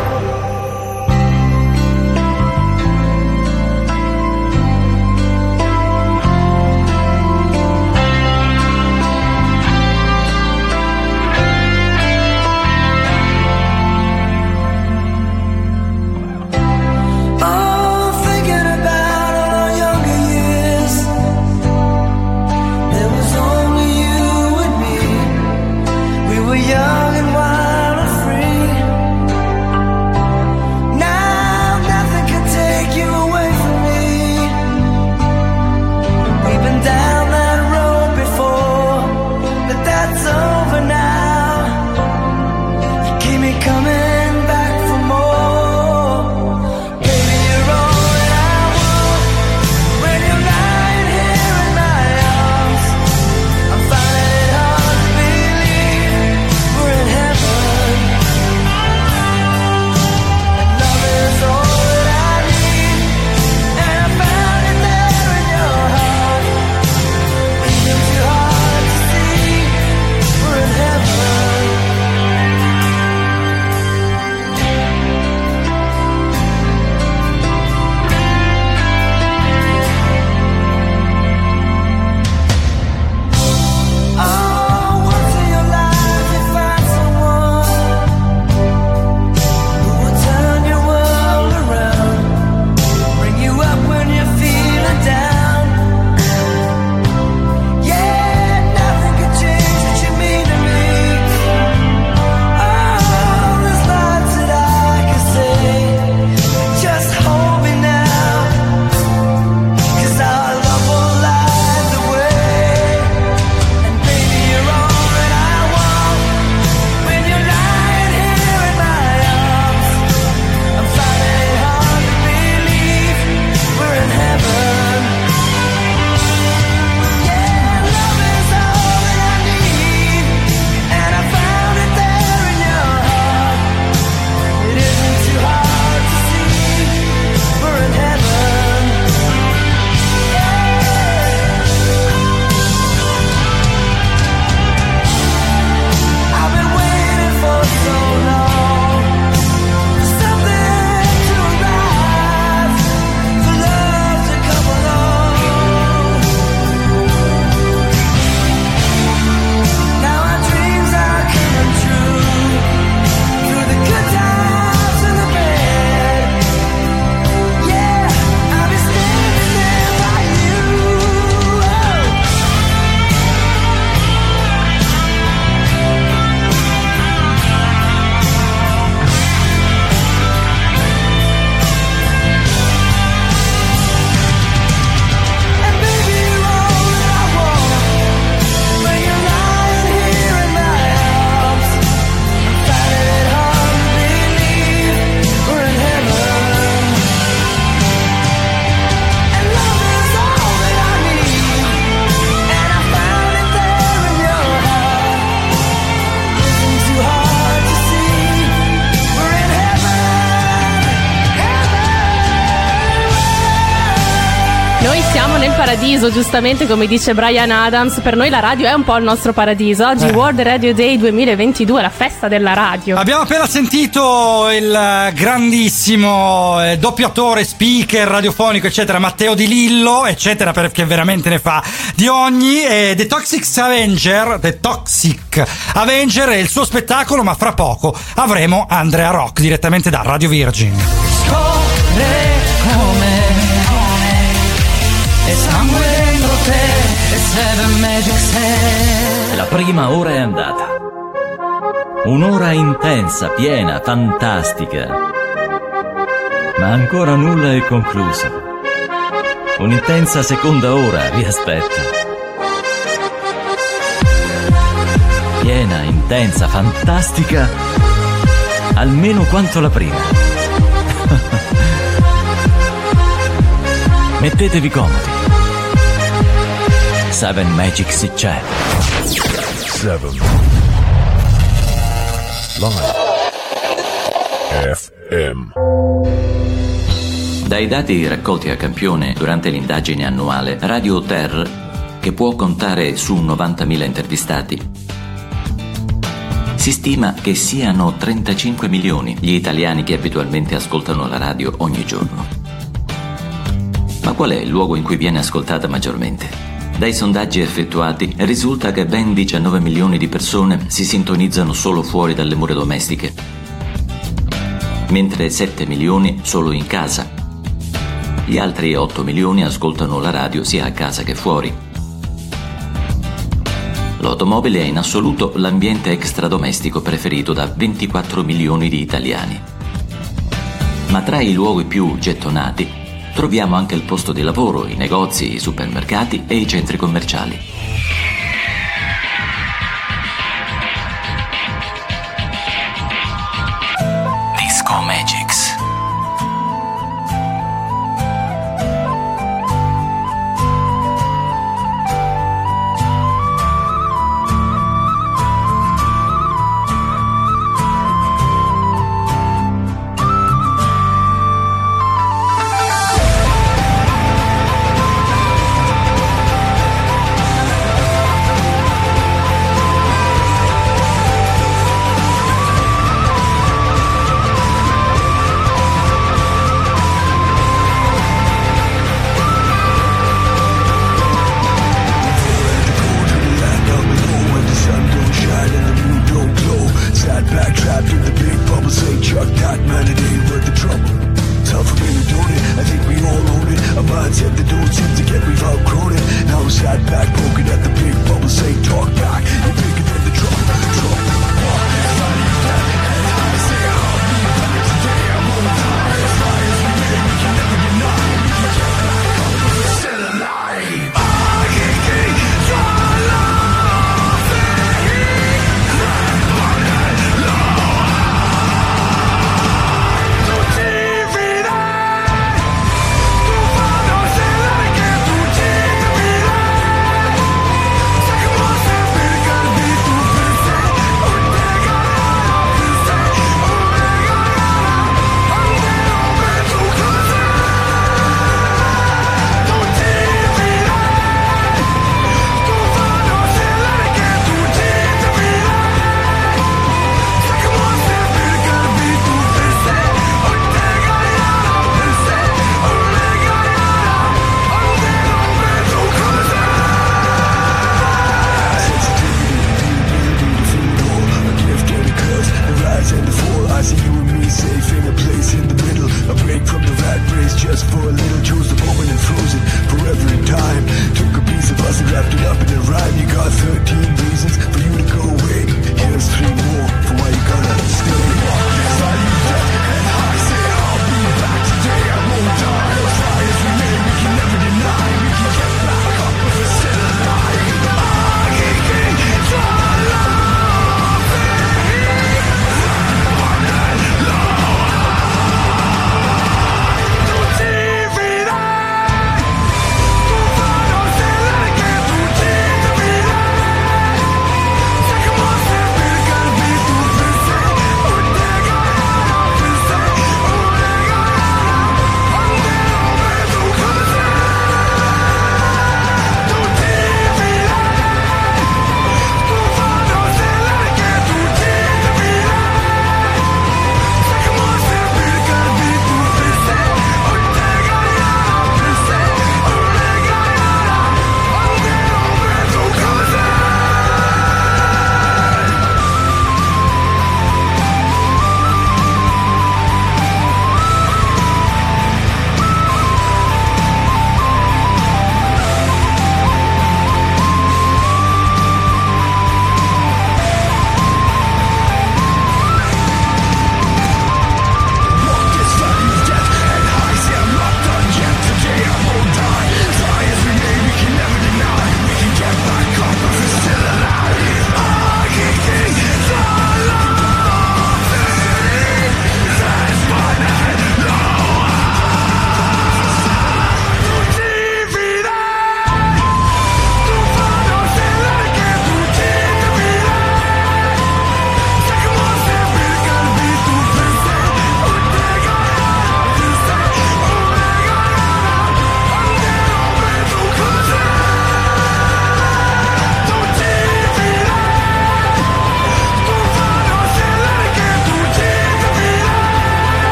Paradiso, giustamente come dice Brian Adams, per noi la radio è un po' il nostro paradiso. Oggi eh. World Radio Day duemilaventidue, la festa della radio. Abbiamo appena sentito il grandissimo eh, doppiatore, speaker radiofonico eccetera, Matteo di Lillo eccetera, perché veramente ne fa di ogni. eh, The Toxic Avenger The Toxic Avenger è il suo spettacolo, ma fra poco avremo Andrea Rock direttamente da Radio Virgin. Sangue dentro te e Seven Magics è... La prima ora è andata. Un'ora intensa, piena, fantastica. Ma ancora nulla è concluso. Un'intensa seconda ora vi aspetta. Piena, intensa, fantastica, almeno quanto la prima. Mettetevi comodi. Seven Magics c'è. Seven Live effe emme. Dai dati raccolti a campione durante l'indagine annuale Radio Ter che può contare su novantamila intervistati. Si stima che siano trentacinque milioni gli italiani che abitualmente ascoltano la radio ogni giorno. Ma qual è il luogo in cui viene ascoltata maggiormente? Dai sondaggi effettuati risulta che ben diciannove milioni di persone si sintonizzano solo fuori dalle mura domestiche, mentre sette milioni solo in casa. Gli altri otto milioni ascoltano la radio sia a casa che fuori. L'automobile è in assoluto l'ambiente extradomestico preferito da ventiquattro milioni di italiani. Ma tra i luoghi più gettonati troviamo anche il posto di lavoro, i negozi, i supermercati e i centri commerciali. Disco Magics.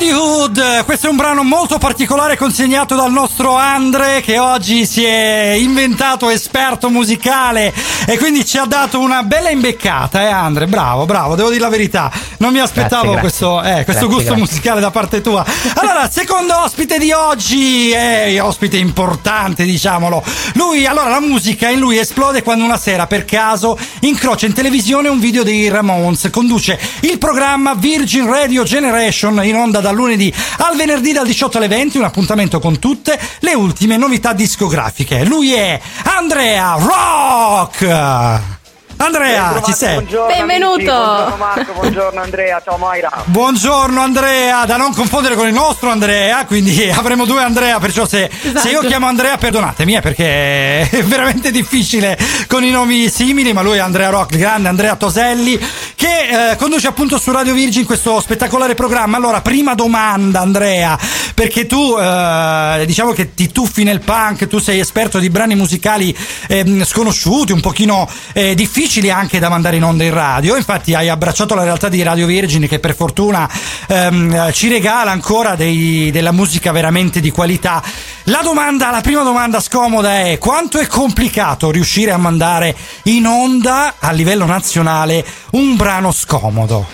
Bodyhood, questo è un brano molto particolare consegnato dal nostro Andre, che oggi si è inventato esperto musicale e quindi ci ha dato una bella imbeccata, eh Andre, bravo, bravo, devo dire la verità, non mi aspettavo grazie, questo, grazie. Eh, questo grazie, gusto grazie. musicale da parte tua. Allora, secondo ospite di oggi, eh, ospite importante diciamolo, lui, allora la musica in lui esplode quando una sera per caso incrocia in televisione un video dei Ramones, conduce il programma Virgin Radio Generation in onda dal lunedì al venerdì dal diciotto alle venti, un appuntamento con tutte le ultime novità discografiche. Lui è Andrea Rock! Andrea, ben ci sei? Buongiorno, benvenuto! Amici, buongiorno Marco, buongiorno Andrea, ciao Mayra. Buongiorno Andrea, da non confondere con il nostro Andrea, quindi avremo due Andrea, perciò se, esatto. se io chiamo Andrea perdonatemi, eh, perché è veramente difficile con i nomi simili, ma lui è Andrea Rock, il grande Andrea Toselli, che eh, conduce appunto su Radio Virgin questo spettacolare programma. Allora, prima domanda Andrea, perché tu eh, diciamo che ti tuffi nel punk, tu sei esperto di brani musicali eh, sconosciuti, un pochino eh, difficili anche da mandare in onda in radio, infatti hai abbracciato la realtà di Radio Virgin, che per fortuna ehm, ci regala ancora dei, della musica veramente di qualità. La domanda, la prima domanda scomoda è: quanto è complicato riuscire a mandare in onda a livello nazionale un brano scomodo?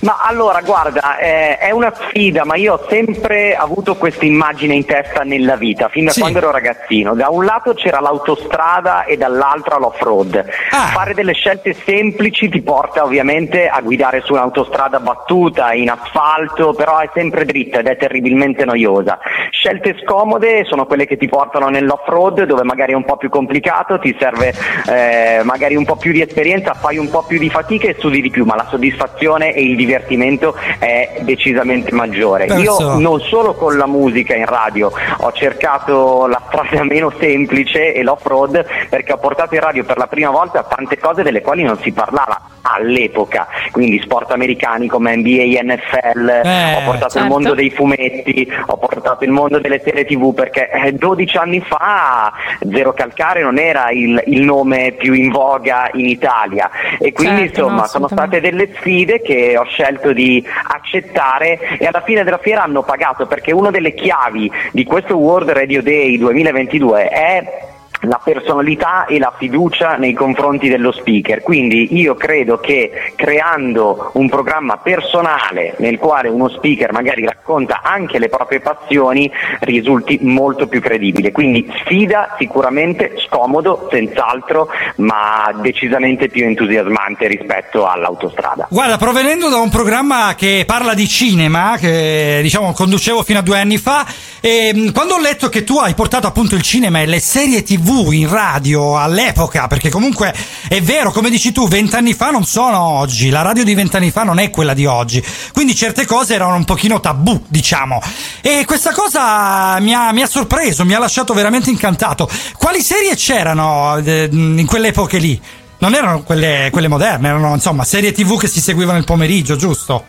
Ma allora guarda, eh, è una sfida, ma io ho sempre avuto questa immagine in testa nella vita, fin da sì. quando ero ragazzino. Da un lato c'era l'autostrada e dall'altro l'off-road. Ah. Fare delle scelte semplici ti porta ovviamente a guidare su un'autostrada battuta, in asfalto, però è sempre dritta ed è terribilmente noiosa. Scelte scomode sono quelle che ti portano nell'off-road, dove magari è un po' più complicato, ti serve eh, magari un po' più di esperienza, fai un po' più di fatica e studi di più, ma la soddisfazione e il divertimento è decisamente maggiore. Penso. Io non solo con la musica in radio ho cercato la strada meno semplice e l'off-road, perché ho portato in radio per la prima volta tante cose delle quali non si parlava all'epoca, quindi sport americani come N B A, N F L, eh, ho portato certo. il mondo dei fumetti, ho portato il mondo delle serie tv, perché dodici anni fa Zero Calcare non era il, il nome più in voga in Italia, e quindi certo, insomma no, sono state delle sfide che ho scelto di accettare, e alla fine della fiera hanno pagato, perché una delle chiavi di questo World Radio Day duemilaventidue è la personalità e la fiducia nei confronti dello speaker. Quindi io credo che creando un programma personale nel quale uno speaker magari racconta anche le proprie passioni risulti molto più credibile. Quindi sfida sicuramente, scomodo senz'altro, ma decisamente più entusiasmante rispetto all'autostrada. Guarda, provenendo da un programma che parla di cinema, che diciamo conducevo fino a due anni fa, e quando ho letto che tu hai portato appunto il cinema e le serie tv in radio all'epoca, perché comunque è vero, come dici tu, vent'anni fa non sono oggi, la radio di vent'anni fa non è quella di oggi, quindi certe cose erano un pochino tabù, diciamo, e questa cosa mi ha, mi ha sorpreso, mi ha lasciato veramente incantato. Quali serie c'erano eh, in quelle epoche lì? Non erano quelle, quelle moderne, erano insomma serie tv che si seguivano il pomeriggio, giusto?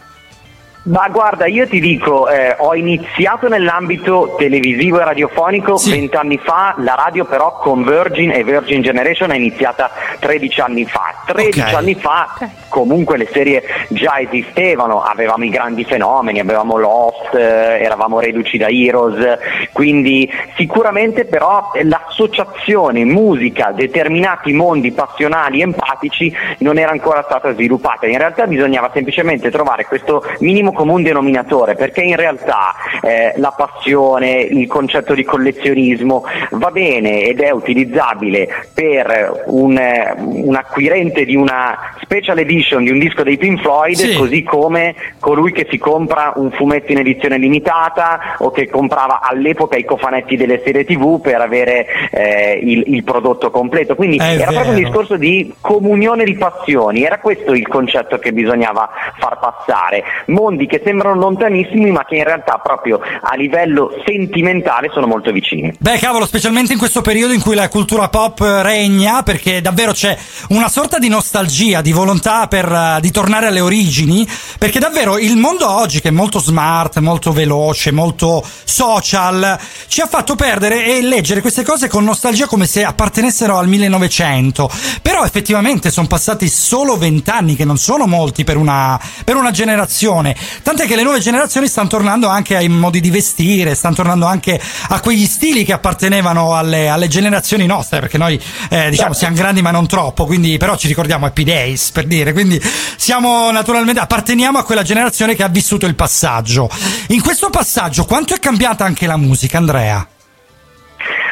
Ma guarda, io ti dico, eh, ho iniziato nell'ambito televisivo e radiofonico vent'anni sì. fa, la radio però con Virgin e Virgin Generation è iniziata tredici anni fa. tredici okay. anni fa okay. comunque le serie già esistevano, avevamo i grandi fenomeni, avevamo Lost, eh, eravamo reduci da Heroes, quindi sicuramente però l'associazione musica, determinati mondi passionali, empatici, non era ancora stata sviluppata. In realtà bisognava semplicemente trovare questo minimo comune denominatore, perché in realtà eh, la passione, il concetto di collezionismo va bene ed è utilizzabile per un, un acquirente di una special edition di un disco dei Pink Floyd, sì. così come colui che si compra un fumetto in edizione limitata o che comprava all'epoca i cofanetti delle serie tv per avere eh, il, il prodotto completo. Quindi è era vero. proprio un discorso di comunione di passioni, era questo il concetto che bisognava far passare. Mondi che sembrano lontanissimi, ma che in realtà proprio a livello sentimentale sono molto vicini. Beh, cavolo, specialmente in questo periodo in cui la cultura pop regna, perché davvero c'è una sorta di nostalgia, di volontà per uh, di tornare alle origini, perché davvero il mondo oggi, che è molto smart, molto veloce, molto social, ci ha fatto perdere e leggere queste cose con nostalgia come se appartenessero al millenovecento. Però effettivamente sono passati solo vent'anni, che non sono molti per una per una generazione, tant'è che le nuove generazioni stanno tornando anche ai modi di vestire, stanno tornando anche a quegli stili che appartenevano alle, alle generazioni nostre, perché noi eh, diciamo siamo grandi ma non troppo, quindi però ci ricordiamo Happy Days, per dire, quindi siamo naturalmente, apparteniamo a quella generazione che ha vissuto il passaggio. In questo passaggio quanto è cambiata anche la musica, Andrea?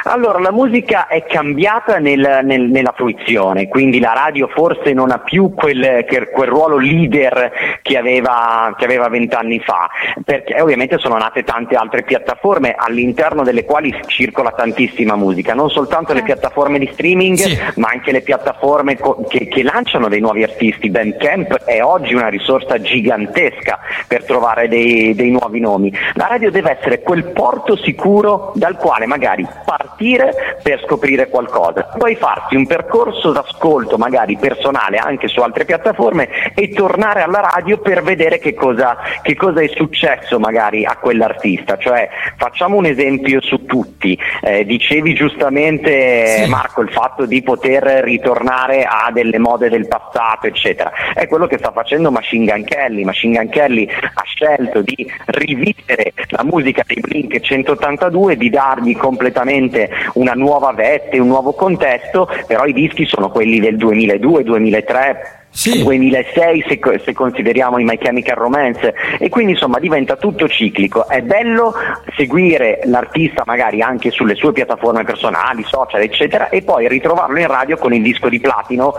Allora, la musica è cambiata nel, nel, nella fruizione, quindi la radio forse non ha più quel, quel, quel ruolo leader che aveva che aveva vent'anni fa, perché ovviamente sono nate tante altre piattaforme all'interno delle quali circola tantissima musica, non soltanto le piattaforme di streaming, sì, ma anche le piattaforme co- che, che lanciano dei nuovi artisti. Bandcamp è oggi una risorsa gigantesca per trovare dei, dei nuovi nomi. La radio deve essere quel porto sicuro dal quale magari partire per scoprire qualcosa, poi farsi un percorso d'ascolto magari personale anche su altre piattaforme e tornare alla radio per vedere che cosa, che cosa è successo magari a quell'artista. Cioè, facciamo un esempio su tutti, eh, dicevi giustamente, sì, Marco, il fatto di poter ritornare a delle mode del passato eccetera, è quello che sta facendo Machine Gun Kelly. Machine Gun Kelly ha scelto di rivivere la musica dei Blink centottantadue, di dargli completamente una nuova veste, un nuovo contesto, però i dischi sono quelli del duemiladue, duemilatré, sì, duemilasei se, se consideriamo i My Chemical Romance, e quindi insomma diventa tutto ciclico. È bello seguire l'artista magari anche sulle sue piattaforme personali, social eccetera, e poi ritrovarlo in radio con il disco di platino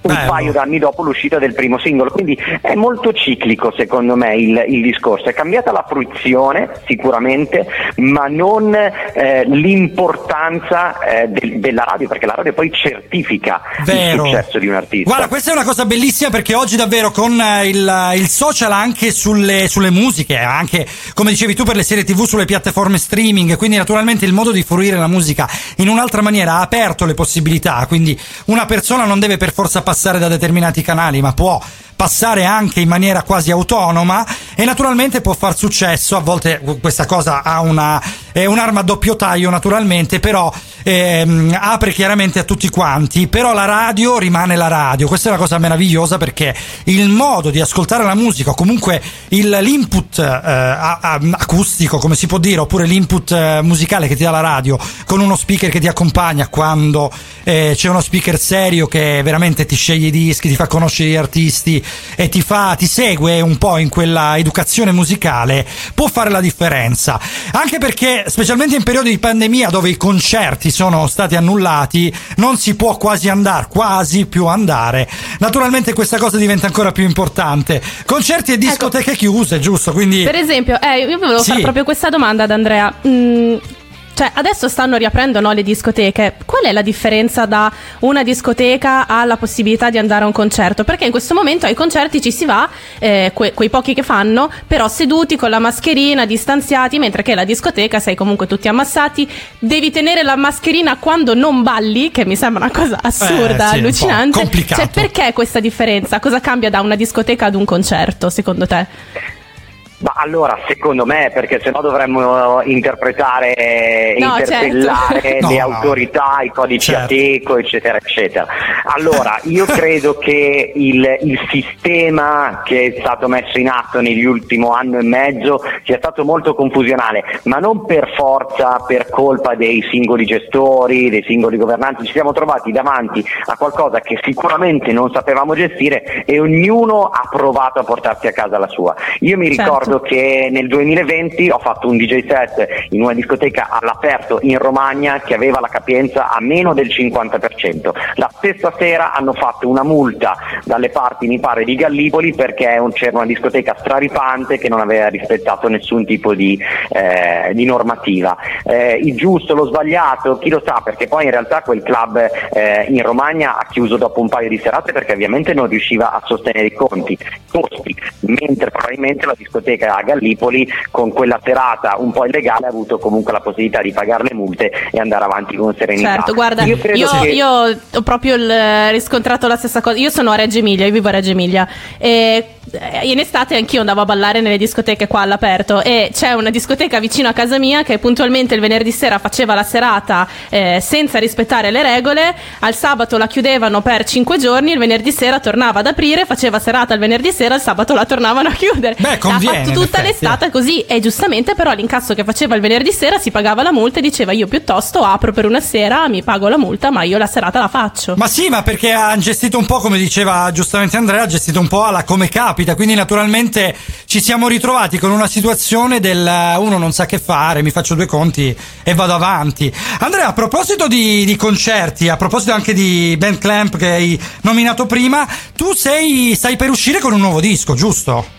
un Bello. paio d'anni dopo l'uscita del primo singolo. Quindi è molto ciclico, secondo me, il, il discorso. È cambiata la fruizione sicuramente, ma non eh, l'importanza eh, del, della radio, perché la radio poi certifica Vero. il successo di un artista. Guarda, questa è una cosa bellissima, perché oggi davvero con il, il social anche sulle, sulle musiche, anche come dicevi tu per le serie tv, sulle piattaforme streaming, quindi naturalmente il modo di fruire la musica in un'altra maniera ha aperto le possibilità, quindi una persona non deve per forza passare da determinati canali, ma può passare anche in maniera quasi autonoma e naturalmente può far successo. A volte questa cosa ha una è un'arma a doppio taglio naturalmente, però ehm, apre chiaramente a tutti quanti, però la radio rimane la radio. Questa è una cosa meravigliosa, perché il modo di ascoltare la musica, o comunque il, l'input eh, a, a, acustico, come si può dire, oppure l'input eh, musicale che ti dà la radio, con uno speaker che ti accompagna quando eh, c'è uno speaker serio che veramente ti sceglie i dischi, ti fa conoscere gli artisti e ti fa ti segue un po' in quella educazione musicale, può fare la differenza. Anche perché, specialmente in periodi di pandemia dove i concerti sono stati annullati, non si può quasi andare, quasi più andare, naturalmente questa cosa diventa ancora più importante. Concerti e discoteche, ecco, chiuse, giusto? Quindi per esempio, eh, io volevo sì. fare proprio questa domanda ad Andrea. Mm. Cioè, adesso stanno riaprendo, no, le discoteche. Qual è la differenza da una discoteca alla possibilità di andare a un concerto? Perché in questo momento ai concerti ci si va, eh, que- quei pochi che fanno, però seduti con la mascherina, distanziati, mentre che la discoteca sei comunque tutti ammassati, devi tenere la mascherina quando non balli, che mi sembra una cosa assurda, eh, sì, allucinante. Complicato. Cioè, perché questa differenza? Cosa cambia da una discoteca ad un concerto, secondo te? Ma allora, secondo me, perché sennò dovremmo interpretare, no, interpellare certo. le no, autorità, no. i codici certo. ateco, eccetera, eccetera. Allora, io credo che il, il sistema che è stato messo in atto negli ultimi anno e mezzo sia stato molto confusionale, ma non per forza, per colpa dei singoli gestori, dei singoli governanti. Ci siamo trovati davanti a qualcosa che sicuramente non sapevamo gestire e ognuno ha provato a portarsi a casa la sua. Io mi ricordo certo. che nel duemilaventi ho fatto un D J set in una discoteca all'aperto in Romagna che aveva la capienza a meno del cinquanta per cento. La stessa sera hanno fatto una multa dalle parti, mi pare, di Gallipoli, perché c'era una discoteca straripante che non aveva rispettato nessun tipo di, eh, di normativa. Eh, il giusto, lo sbagliato, chi lo sa, perché poi in realtà quel club eh, in Romagna ha chiuso dopo un paio di serate, perché ovviamente non riusciva a sostenere i conti, costi, mentre probabilmente la discoteca a Gallipoli con quella serata un po' illegale ha avuto comunque la possibilità di pagare le multe multe e andare avanti con serenità. Certo, guarda, io, io, che... io ho proprio il, riscontrato la stessa cosa. Io sono a Reggio Emilia, io vivo a Reggio Emilia e in estate anch'io andavo a ballare nelle discoteche qua all'aperto, e c'è una discoteca vicino a casa mia che puntualmente il venerdì sera faceva la serata eh, senza rispettare le regole, al sabato la chiudevano per cinque giorni, il venerdì sera tornava ad aprire, faceva serata il venerdì sera, il sabato la tornavano a chiudere. Beh, conviene, ha fatto tutta l'estate così, e giustamente però l'incasso che faceva il venerdì sera si pagava la multa e diceva: io piuttosto apro per una sera, mi pago la multa ma io la serata la faccio. Ma sì, ma perché ha gestito un po', come diceva giustamente Andrea, ha gestito un po' alla come capo. Quindi naturalmente ci siamo ritrovati con una situazione del uno non sa che fare, mi faccio due conti e vado avanti. Andrea, a proposito di, di concerti, a proposito anche di Ben Clamp che hai nominato prima, tu sei stai per uscire con un nuovo disco, giusto?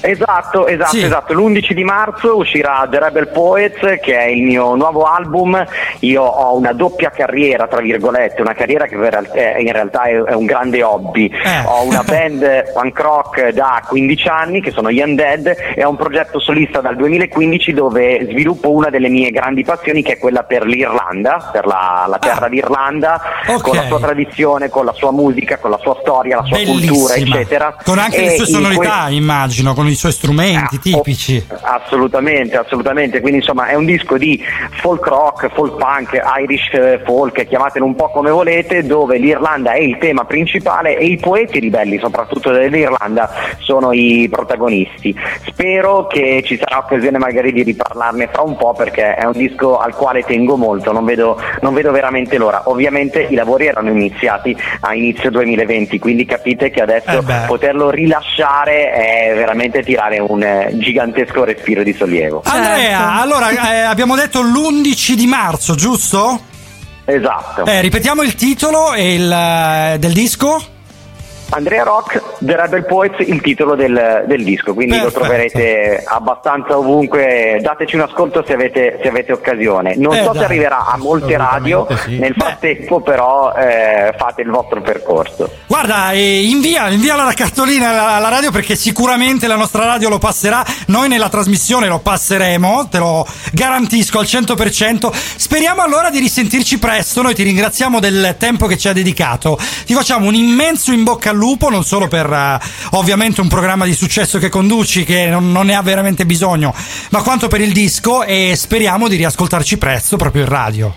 Esatto, esatto, sì. esatto. L'undici di marzo uscirà The Rebel Poets, che è il mio nuovo album. Io ho una doppia carriera, tra virgolette, una carriera che in realtà è un grande hobby. Eh. Ho una band punk rock da quindici anni, che sono gli Undead, e ho un progetto solista dal duemilaquindici dove sviluppo una delle mie grandi passioni, che è quella per l'Irlanda, per la, la terra ah. d'Irlanda, okay. con la sua tradizione, con la sua musica, con la sua storia, la sua Bellissima. cultura, eccetera. Con anche e le sue sonorità, que- immagino, con i suoi strumenti ah, tipici. Assolutamente, assolutamente. Quindi insomma è un disco di folk rock, folk punk, Irish folk, chiamatelo un po' come volete, dove l'Irlanda è il tema principale e i poeti ribelli soprattutto dell'Irlanda sono i protagonisti. Spero che ci sarà occasione magari di riparlarne fra un po', perché è un disco al quale tengo molto, non vedo, non vedo veramente l'ora. Ovviamente i lavori erano iniziati a inizio duemilaventi, quindi capite che adesso eh poterlo rilasciare è veramente tirare un eh, gigantesco respiro di sollievo. Andrea, allora eh, abbiamo detto l'undici di marzo, giusto? Esatto. Eh, ripetiamo il titolo e il, eh, del disco? Andrea Rock, The Rebel Poets, il titolo del, del disco, quindi Perfetto. Lo troverete abbastanza ovunque. Dateci un ascolto se avete, se avete occasione. Non eh so dai, se arriverà a molte radio, sì. nel frattempo però eh, fate il vostro percorso. Guarda, eh, invia, invia la cartolina alla radio, perché sicuramente la nostra radio lo passerà, noi nella trasmissione lo passeremo, te lo garantisco al cento per cento. Speriamo allora di risentirci presto, noi ti ringraziamo del tempo che ci ha dedicato, ti facciamo un immenso in bocca al lupo, non solo per uh, ovviamente un programma di successo che conduci, che non, non ne ha veramente bisogno, ma quanto per il disco, e speriamo di riascoltarci presto proprio in radio.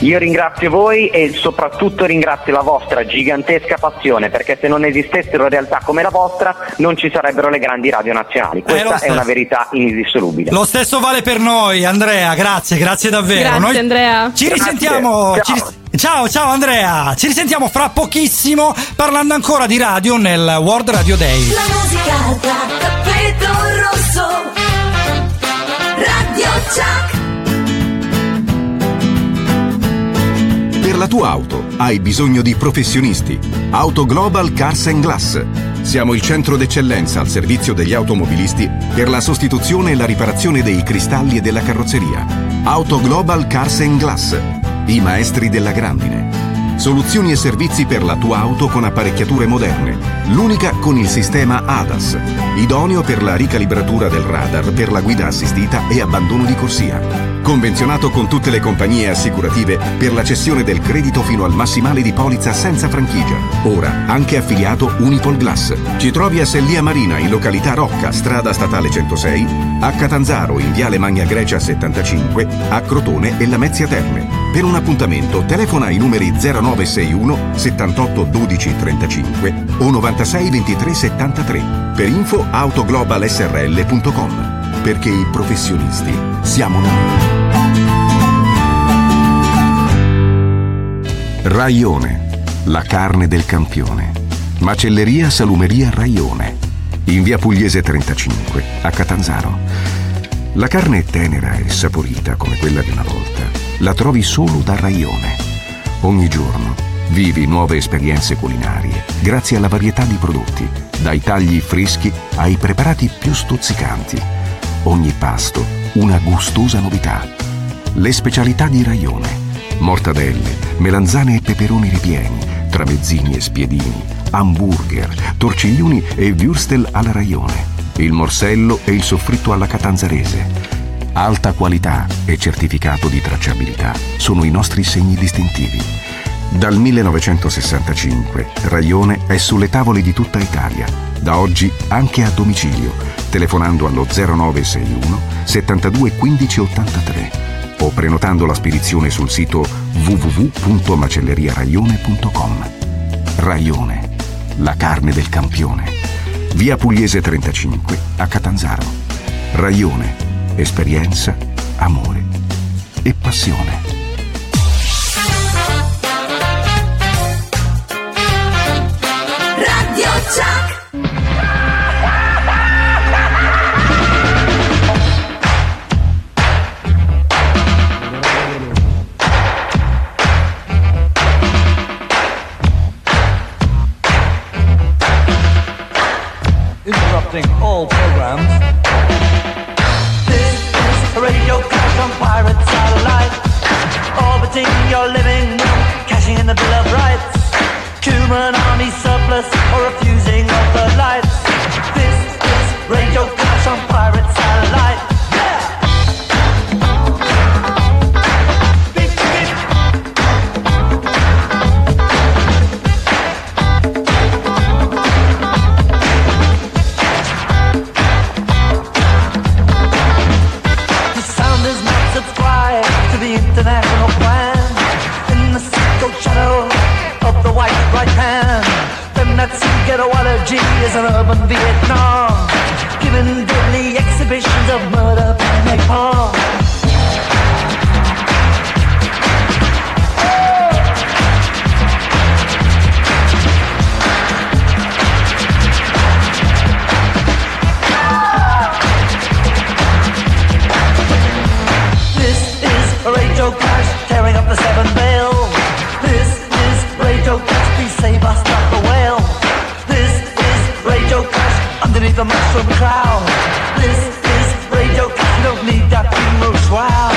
Io ringrazio voi e soprattutto ringrazio la vostra gigantesca passione, perché se non esistessero realtà come la vostra non ci sarebbero le grandi radio nazionali. Questa eh, è una verità indissolubile. Lo stesso vale per noi, Andrea, grazie, grazie davvero. Grazie, noi Andrea. Ci grazie. risentiamo. Ciao. Ci ris- Ciao, ciao Andrea, ci risentiamo fra pochissimo parlando ancora di radio nel World Radio Day. La musica da tappeto rosso, Radio Chuck. Per la tua auto hai bisogno di professionisti. Auto Global Cars and Glass. Siamo il centro d'eccellenza al servizio degli automobilisti per la sostituzione e la riparazione dei cristalli e della carrozzeria. Auto Global Cars and Glass. I maestri della grandine. Soluzioni e servizi per la tua auto con apparecchiature moderne, l'unica con il sistema A D A S, idoneo per la ricalibratura del radar, per la guida assistita e abbandono di corsia. Convenzionato con tutte le compagnie assicurative per la cessione del credito fino al massimale di polizza senza franchigia. Ora anche affiliato Unipol Glass. Ci trovi a Sellia Marina in località Rocca, strada statale centosei, a Catanzaro in viale Magna Grecia settantacinque, a Crotone e Lamezia Terme. Per un appuntamento telefona ai numeri zero nove sei uno settantotto dodici trentacinque o novantasei ventitré settantatré. Per info autoglobalsrl punto com, perché i professionisti siamo noi. Raione, la carne del campione. Macelleria Salumeria Raione, in via Pugliese trentacinque a Catanzaro. La carne è tenera e saporita come quella di una volta. La trovi solo da Raione. Ogni giorno vivi nuove esperienze culinarie grazie alla varietà di prodotti, dai tagli freschi ai preparati più stuzzicanti. Ogni pasto una gustosa novità. Le specialità di Raione: mortadelle, melanzane e peperoni ripieni, tramezzini e spiedini, hamburger, torciglioni e würstel alla Raione, il morsello e il soffritto alla catanzarese. Alta qualità e certificato di tracciabilità sono i nostri segni distintivi. Dal millenovecentosessantacinque Raione è sulle tavole di tutta Italia, da oggi anche a domicilio, telefonando allo zero nove sei uno settantadue quindici ottantatré o prenotando la spedizione sul sito w w w punto macelleria raione punto com. Raione, la carne del campione. Via Pugliese trentacinque a Catanzaro. Raione. Esperienza, amore e passione. Radio Chuck. Interrupting all programs. Radio crash on pirate satellite, orbiting your living room, cashing in the Bill of Rights, Cuban army surplus or refusing of the lights. This is radio crash on pirate satellite. Is an urban Vietnam, giving deadly exhibitions of murder and napalm. This is Radio Clash, tearing up the Seven Veil. This is Radio Clash, please save us, not the whale. Radio Clash, underneath the mushroom cloud. This is Radio Clash, don't need that funeral shroud.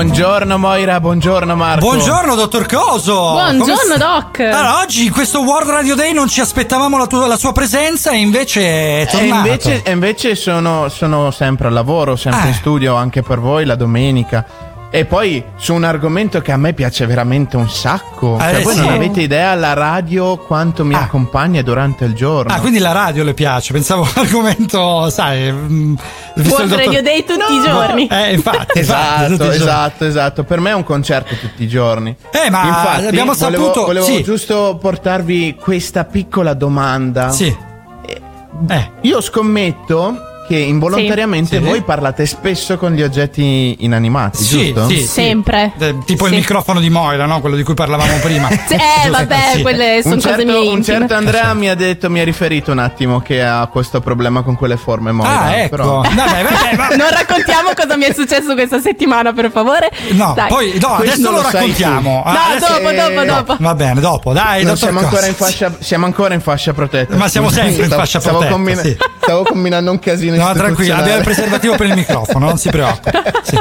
Buongiorno Moira, buongiorno Marco. Buongiorno dottor Coso. Buongiorno Doc. Allora, oggi in questo World Radio Day non ci aspettavamo la, tua, la sua presenza e invece è tornato. E invece, e invece sono, sono sempre al lavoro, sempre eh. in studio anche per voi la domenica. E poi su un argomento che a me piace veramente un sacco. Eh, cioè, voi sì. non avete idea la radio quanto mi ah. accompagna durante il giorno. Ah, quindi la radio le piace. Pensavo l'argomento, sai, visto il dottor... Radio Day tutti no. i giorni. Eh, infatti, esatto, esatto, esatto, esatto. Per me è un concerto tutti i giorni. Eh, ma infatti, abbiamo volevo, saputo. Volevo sì. giusto portarvi questa piccola domanda. Sì. Eh, eh. Io scommetto che involontariamente sì, sì. voi parlate spesso con gli oggetti inanimati, sì, giusto? Sì, sì. sempre. Eh, tipo sì. il microfono di Moira, no? Quello di cui parlavamo prima. Sì, eh, vabbè, sì. quelle sono certo, cose mie intime. Un certo Andrea mi ha detto, mi ha riferito un attimo che ha questo problema con quelle forme, Moira. Ah, ecco. Però... vabbè, vabbè, vabbè. Non raccontiamo cosa mi è successo questa settimana, per favore. No, dai. poi no, adesso lo raccontiamo. Ah, no, dopo, se... dopo, dopo. No. Va bene, dopo, dai. No, siamo, ancora in fascia, siamo ancora in fascia protetta. Ma siamo sempre in fascia protetta. Stavo, combina- sì. stavo combinando un casino. No, tranquillo, abbiamo il preservativo per il microfono, non si preoccupi. Sì.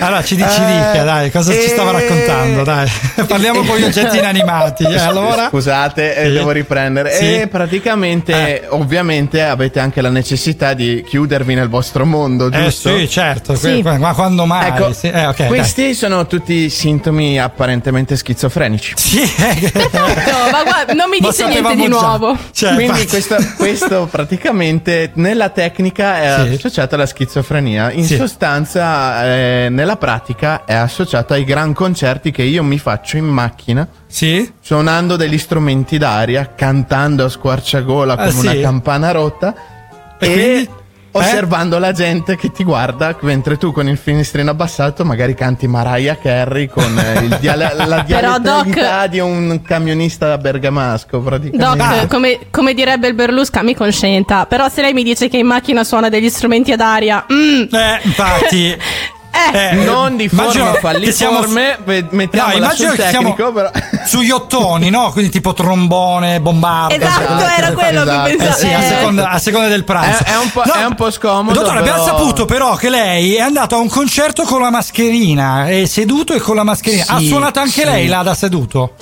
Allora ci dici, Ricca, dai, cosa e... ci stava raccontando? Dai, parliamo e... con gli oggetti inanimati. Eh, allora? Scusate, sì. devo riprendere. Sì. E praticamente, eh. ovviamente, avete anche la necessità di chiudervi nel vostro mondo, giusto? Eh sì, certo, sì. ma quando mai? Ecco, sì. eh, okay, questi dai. sono tutti sintomi apparentemente schizofrenici. Sì, esatto, ma guarda, non mi dice niente di nuovo. Cioè, Quindi, questo, questo praticamente nella tecnica è sì. associato alla schizofrenia. In sì. sostanza, eh, nella la pratica è associata ai gran concerti che io mi faccio in macchina, sì? suonando degli strumenti d'aria, cantando a squarciagola come ah, sì? una campana rotta e, e osservando eh? la gente che ti guarda mentre tu con il finestrino abbassato magari canti Mariah Carey con eh, il diale- la dialettalità di un camionista bergamasco. Doc, ah. come, come direbbe il Berlusca, mi consenta, però se lei mi dice che in macchina suona degli strumenti ad aria mm. eh, infatti Eh, non di forma falliforme, mettiamola no, sul tecnico però. Sugli ottoni, no? Quindi tipo trombone, bombarda. Esatto, cioè, era quello che esatto. pensavo eh, sì, a, seconda, a seconda del pranzo. È, è, un, po', no, è un po' scomodo. Dottore, però... abbiamo saputo però che lei è andata a un concerto con la mascherina, è seduto e con la mascherina. Sì, ha suonato anche sì. lei là da seduto?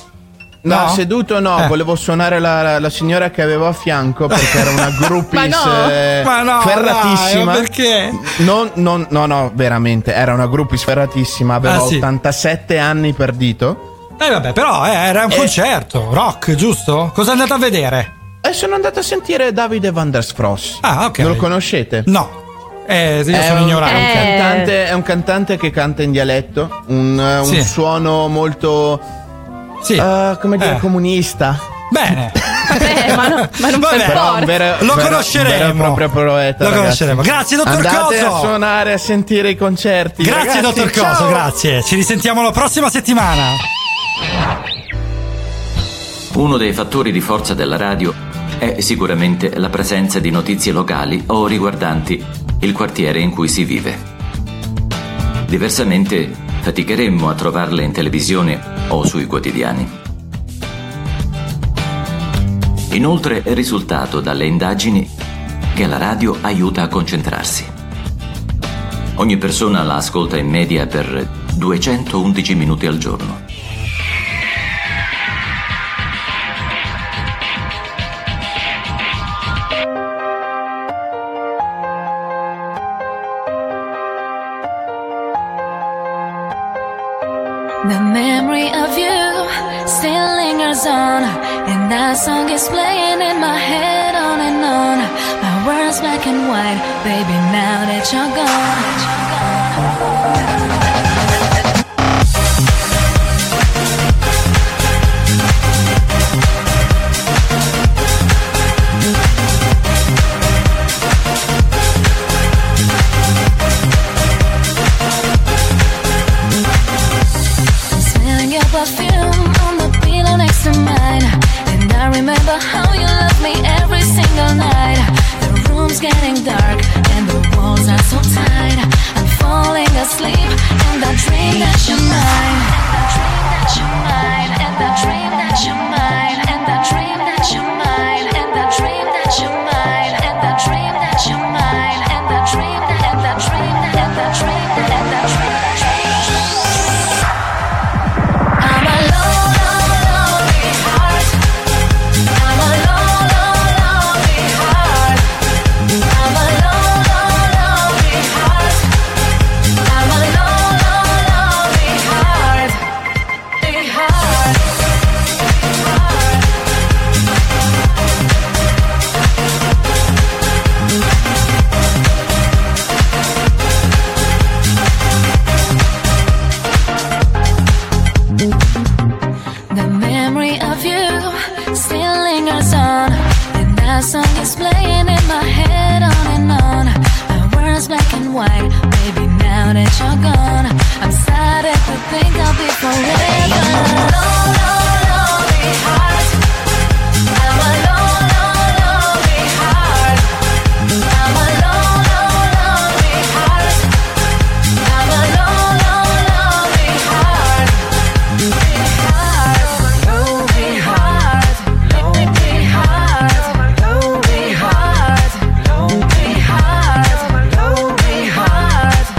No, no, seduto no, eh. volevo suonare la, la, la signora che avevo a fianco perché era una groupies no, eh, no, ferratissima. No, perché? Non, non, no, no, veramente, era una groupies ferratissima, aveva ah, sì. ottantasette anni per dito. Eh vabbè, però eh, era un e... concerto, rock, giusto? Cosa è andata a vedere? Eh, sono andato a sentire Davide Van De Sfroos. Ah, ok. Non lo conoscete? No. Eh, io è, sono un, ignorante. È, un cantante, è un cantante che canta in dialetto, un, un sì. suono molto... Sì. Uh, come dire, eh. comunista. Bene. Vabbè, ma, no, ma non Vabbè, per vero, Lo vero, conosceremo. Proprio proetta, Lo ragazzi. conosceremo. Grazie, dottor Andate Coso. a suonare, a sentire i concerti. Grazie, ragazzi, dottor ciao. Coso. Grazie. Ci risentiamo la prossima settimana. Uno dei fattori di forza della radio è sicuramente la presenza di notizie locali o riguardanti il quartiere in cui si vive. Diversamente faticheremmo a trovarle in televisione o sui quotidiani. Inoltre è risultato dalle indagini che la radio aiuta a concentrarsi. Ogni persona la ascolta in media per duecentoundici minuti al giorno. The memory of you still lingers on, and that song is playing in my head on and on. My words black and white, baby, now that you're gone. Perfume on the pillow next to mine, and I remember how you loved me every single night. The room's getting dark and the walls are so tight. I'm falling asleep and I dream that you're mine. And I dream that you're mine. And I dream that you're mine. And I dream that you're mine. And I dream that you're mine. And I dream that you're mine. And I dream that, and I dream that, and I dream that, and I dream that. that song, and that song is playing in my head on and on. My words black and white, baby, now that you're gone, I'm sad if you think I'll be forever alone, alone, lonely heart. I'm a lone, lone, lonely heart. I'm a lone, lone, lonely heart. I'm a lone, lone, lonely heart. Lonely heart, lonely heart, lonely heart, lonely heart, lonely heart, lonely heart, lonely heart.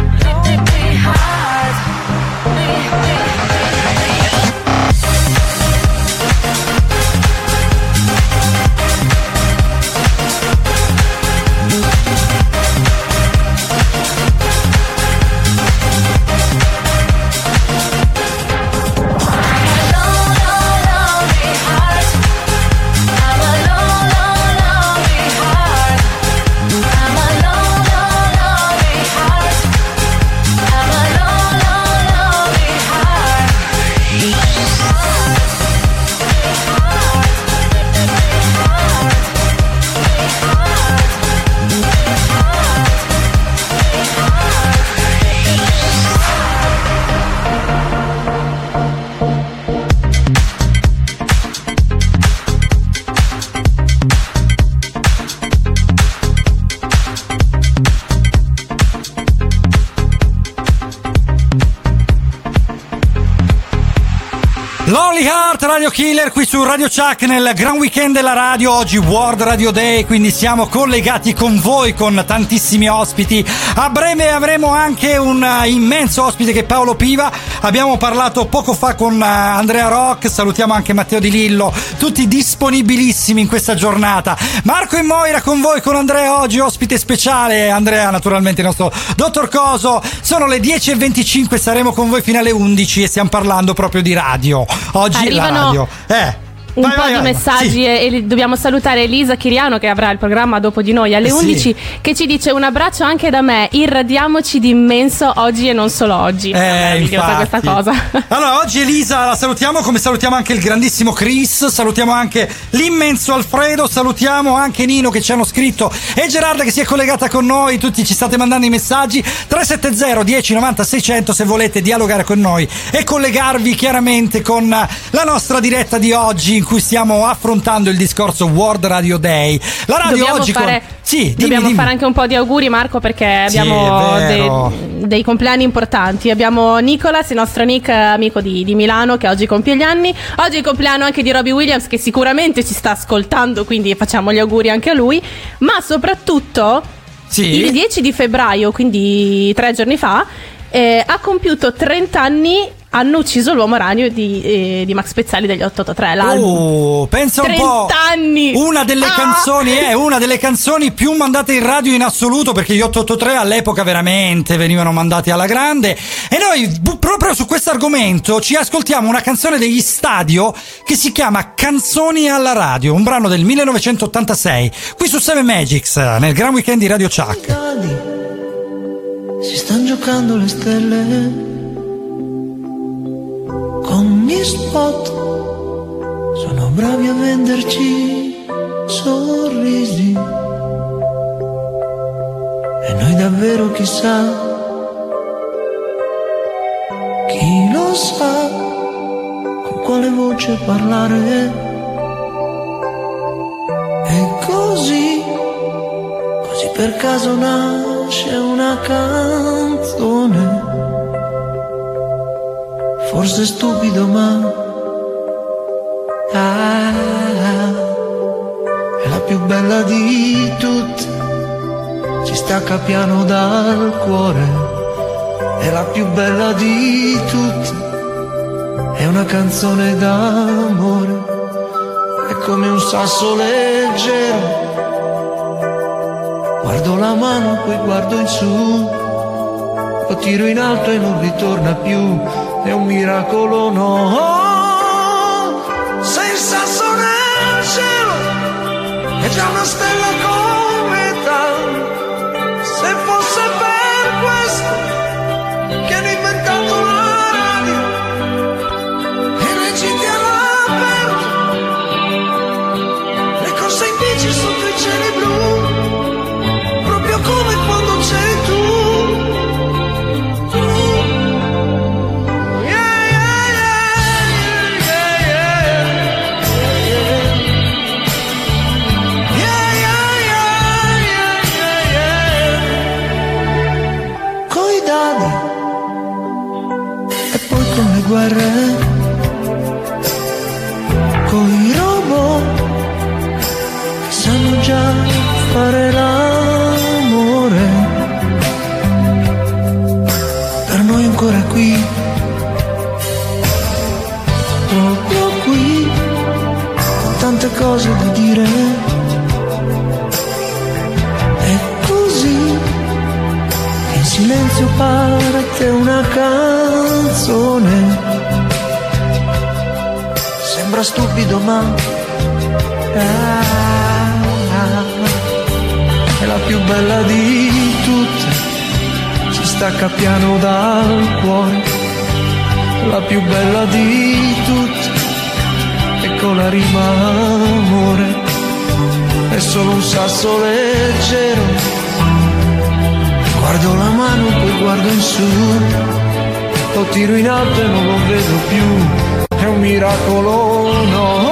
Radio Killer qui su Radio Chuck nel gran weekend della radio, oggi World Radio Day, quindi siamo collegati con voi con tantissimi ospiti. A breve avremo anche un immenso ospite che è Paolo Piva, abbiamo parlato poco fa con Andrea Rock, salutiamo anche Matteo di Lillo, tutti disponibilissimi in questa giornata. Marco e Moira con voi, con Andrea oggi, ospite speciale, Andrea naturalmente il nostro dottor Coso. Sono le dieci e venticinque, saremo con voi fino alle undici e stiamo parlando proprio di radio. Oggi arrivano Eh, un vai, po' vai, di vai, messaggi sì. E dobbiamo salutare Elisa Chiriano che avrà il programma dopo di noi alle undici, sì. Che ci dice un abbraccio anche da me, irradiamoci di immenso oggi e non solo oggi. Eh, infatti. Questa cosa. Allora oggi Elisa la salutiamo, come salutiamo anche il grandissimo Chris, salutiamo anche l'immenso Alfredo, salutiamo anche Nino che ci hanno scritto e Gerarda che si è collegata con noi, tutti ci state mandando i messaggi tre sette zero dieci novanta seicento se volete dialogare con noi e collegarvi chiaramente con la nostra diretta di oggi, cui stiamo affrontando il discorso World Radio Day. La radio dobbiamo oggi fare, con... sì, dimmi, dobbiamo dimmi. fare anche un po' di auguri, Marco, perché abbiamo sì, dei, dei compleanni importanti. Abbiamo Nicolas, il nostro Nick amico di, di Milano, che oggi compie gli anni. Oggi è il compleanno anche di Robbie Williams, che sicuramente ci sta ascoltando, quindi facciamo gli auguri anche a lui. Ma soprattutto sì. il dieci di febbraio, quindi tre giorni fa, eh, ha compiuto trenta anni. Hanno ucciso l'uomo ragno di, eh, di Max Pezzali degli otto otto tre. L'album. Oh, pensa un po'. trenta anni. Una delle ah. canzoni è eh, una delle canzoni più mandate in radio in assoluto, perché gli otto otto tre all'epoca veramente venivano mandati alla grande. E noi bu- proprio su questo argomento ci ascoltiamo una canzone degli Stadio che si chiama Canzoni alla radio, un brano del millenovecentottantasei. Qui su Seven Magics nel gran weekend di Radio Chuck. Si stanno giocando le stelle. Con gli spot sono bravi a venderci sorrisi e noi davvero chissà, chi lo sa con quale voce parlare e così, così per caso nasce una canzone. Forse stupido ma ah, è la più bella di tutte, ci stacca piano dal cuore, è la più bella di tutte, è una canzone d'amore, è come un sasso leggero, guardo la mano poi guardo in su, lo tiro in alto e non ritorna più, è un miracolo no, sei il sasso nel cielo, è già una stella cometa, se fosse per questo che hanno inventato la radio, e reciti all'aperto, proprio qui, tante cose da dire. È così, in silenzio parte una canzone. Sembra stupido ma ah, è la più bella di tutte, si stacca piano dal cuore. La più bella di tutte, e con la rima amore, è solo un sasso leggero. Guardo la mano, poi guardo in su, lo tiro in alto e non lo vedo più. È un miracolo, no?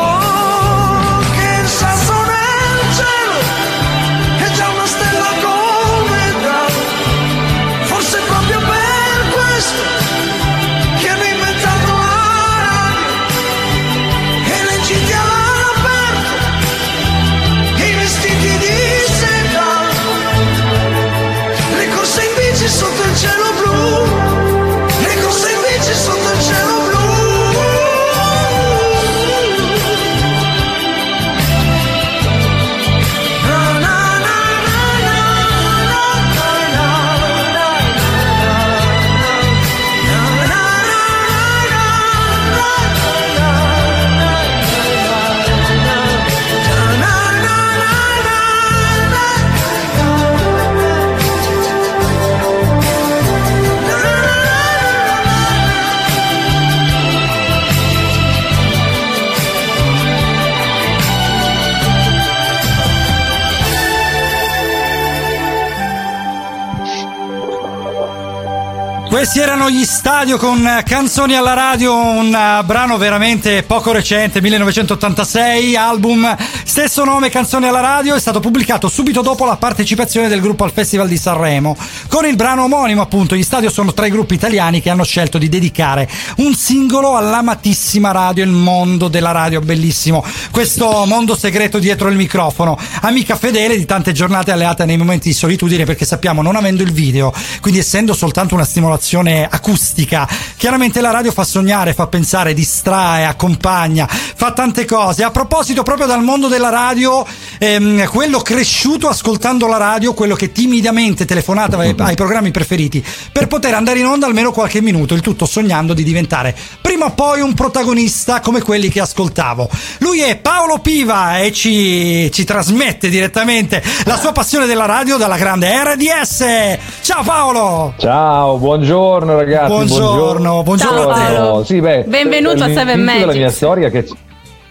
Questi erano gli Stadio con Canzoni alla radio, un brano veramente poco recente, millenovecentottantasei, album stesso nome, Canzoni alla radio, è stato pubblicato subito dopo la partecipazione del gruppo al Festival di Sanremo. Con il brano omonimo, appunto, gli Stadio sono tre gruppi italiani che hanno scelto di dedicare un singolo all'amatissima radio, il mondo della radio, bellissimo, questo mondo segreto dietro il microfono, amica fedele di tante giornate alleate nei momenti di solitudine, perché sappiamo, non avendo il video, quindi essendo soltanto una stimolazione acustica, chiaramente la radio fa sognare, fa pensare, distrae, accompagna, fa tante cose. A proposito proprio dal mondo della radio, ehm, quello cresciuto ascoltando la radio, quello che timidamente telefonava ai, ai programmi preferiti per poter andare in onda almeno qualche minuto, il tutto sognando di diventare prima o poi un protagonista come quelli che ascoltavo. Lui è Paolo Piva e ci, ci trasmette direttamente la sua passione della radio dalla grande R D S. Ciao Paolo! Ciao, buongiorno. Buongiorno ragazzi, buongiorno, buongiorno, buongiorno a te. Oh, sì, beh, benvenuto a Seven Magics. La mia storia che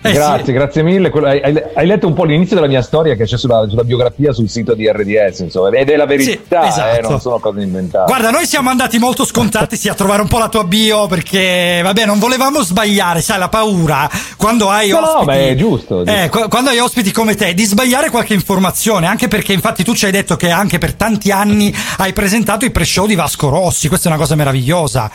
eh, grazie, sì. grazie mille. Hai, hai letto un po' l'inizio della mia storia che c'è sulla, sulla biografia sul sito di R D S, insomma, ed è la verità, sì, esatto. eh, non sono cose inventate. Guarda, noi siamo andati molto scontati sì, a trovare un po' la tua bio perché vabbè, non volevamo sbagliare, sai, la paura quando hai no, ospiti. No, ma è giusto. giusto. Eh, quando hai ospiti come te di sbagliare qualche informazione, anche perché infatti tu ci hai detto che anche per tanti anni hai presentato i pre-show di Vasco Rossi, questa è una cosa meravigliosa.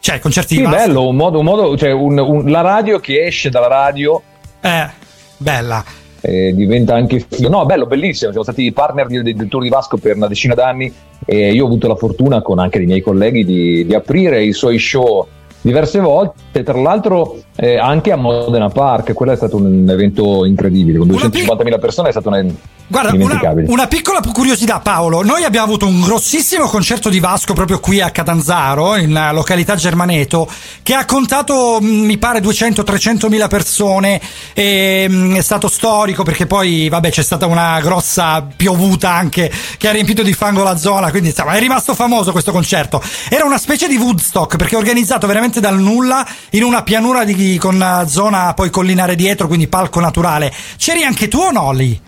Cioè, concerti sì, di Vasco. Bello, un modo, un modo, cioè un, un, la radio che esce dalla radio. Eh, bella. Eh, diventa anche no, bello, bellissimo. Siamo stati partner del, del tour di Vasco per una decina d'anni e io ho avuto la fortuna con anche i miei colleghi di, di aprire i suoi show diverse volte, tra l'altro eh, anche a Modena Park. Quello è stato un evento incredibile con duecentocinquantamila persone, è stato una Guarda, una, una piccola curiosità Paolo, noi abbiamo avuto un grossissimo concerto di Vasco proprio qui a Catanzaro, in località Germaneto, che ha contato mi pare duecento trecentomila persone e, è stato storico perché poi vabbè c'è stata una grossa piovuta anche che ha riempito di fango la zona, quindi insomma, è rimasto famoso questo concerto. Era una specie di Woodstock perché organizzato veramente dal nulla in una pianura di, con zona poi collinare dietro, quindi palco naturale. C'eri anche tu o no lì?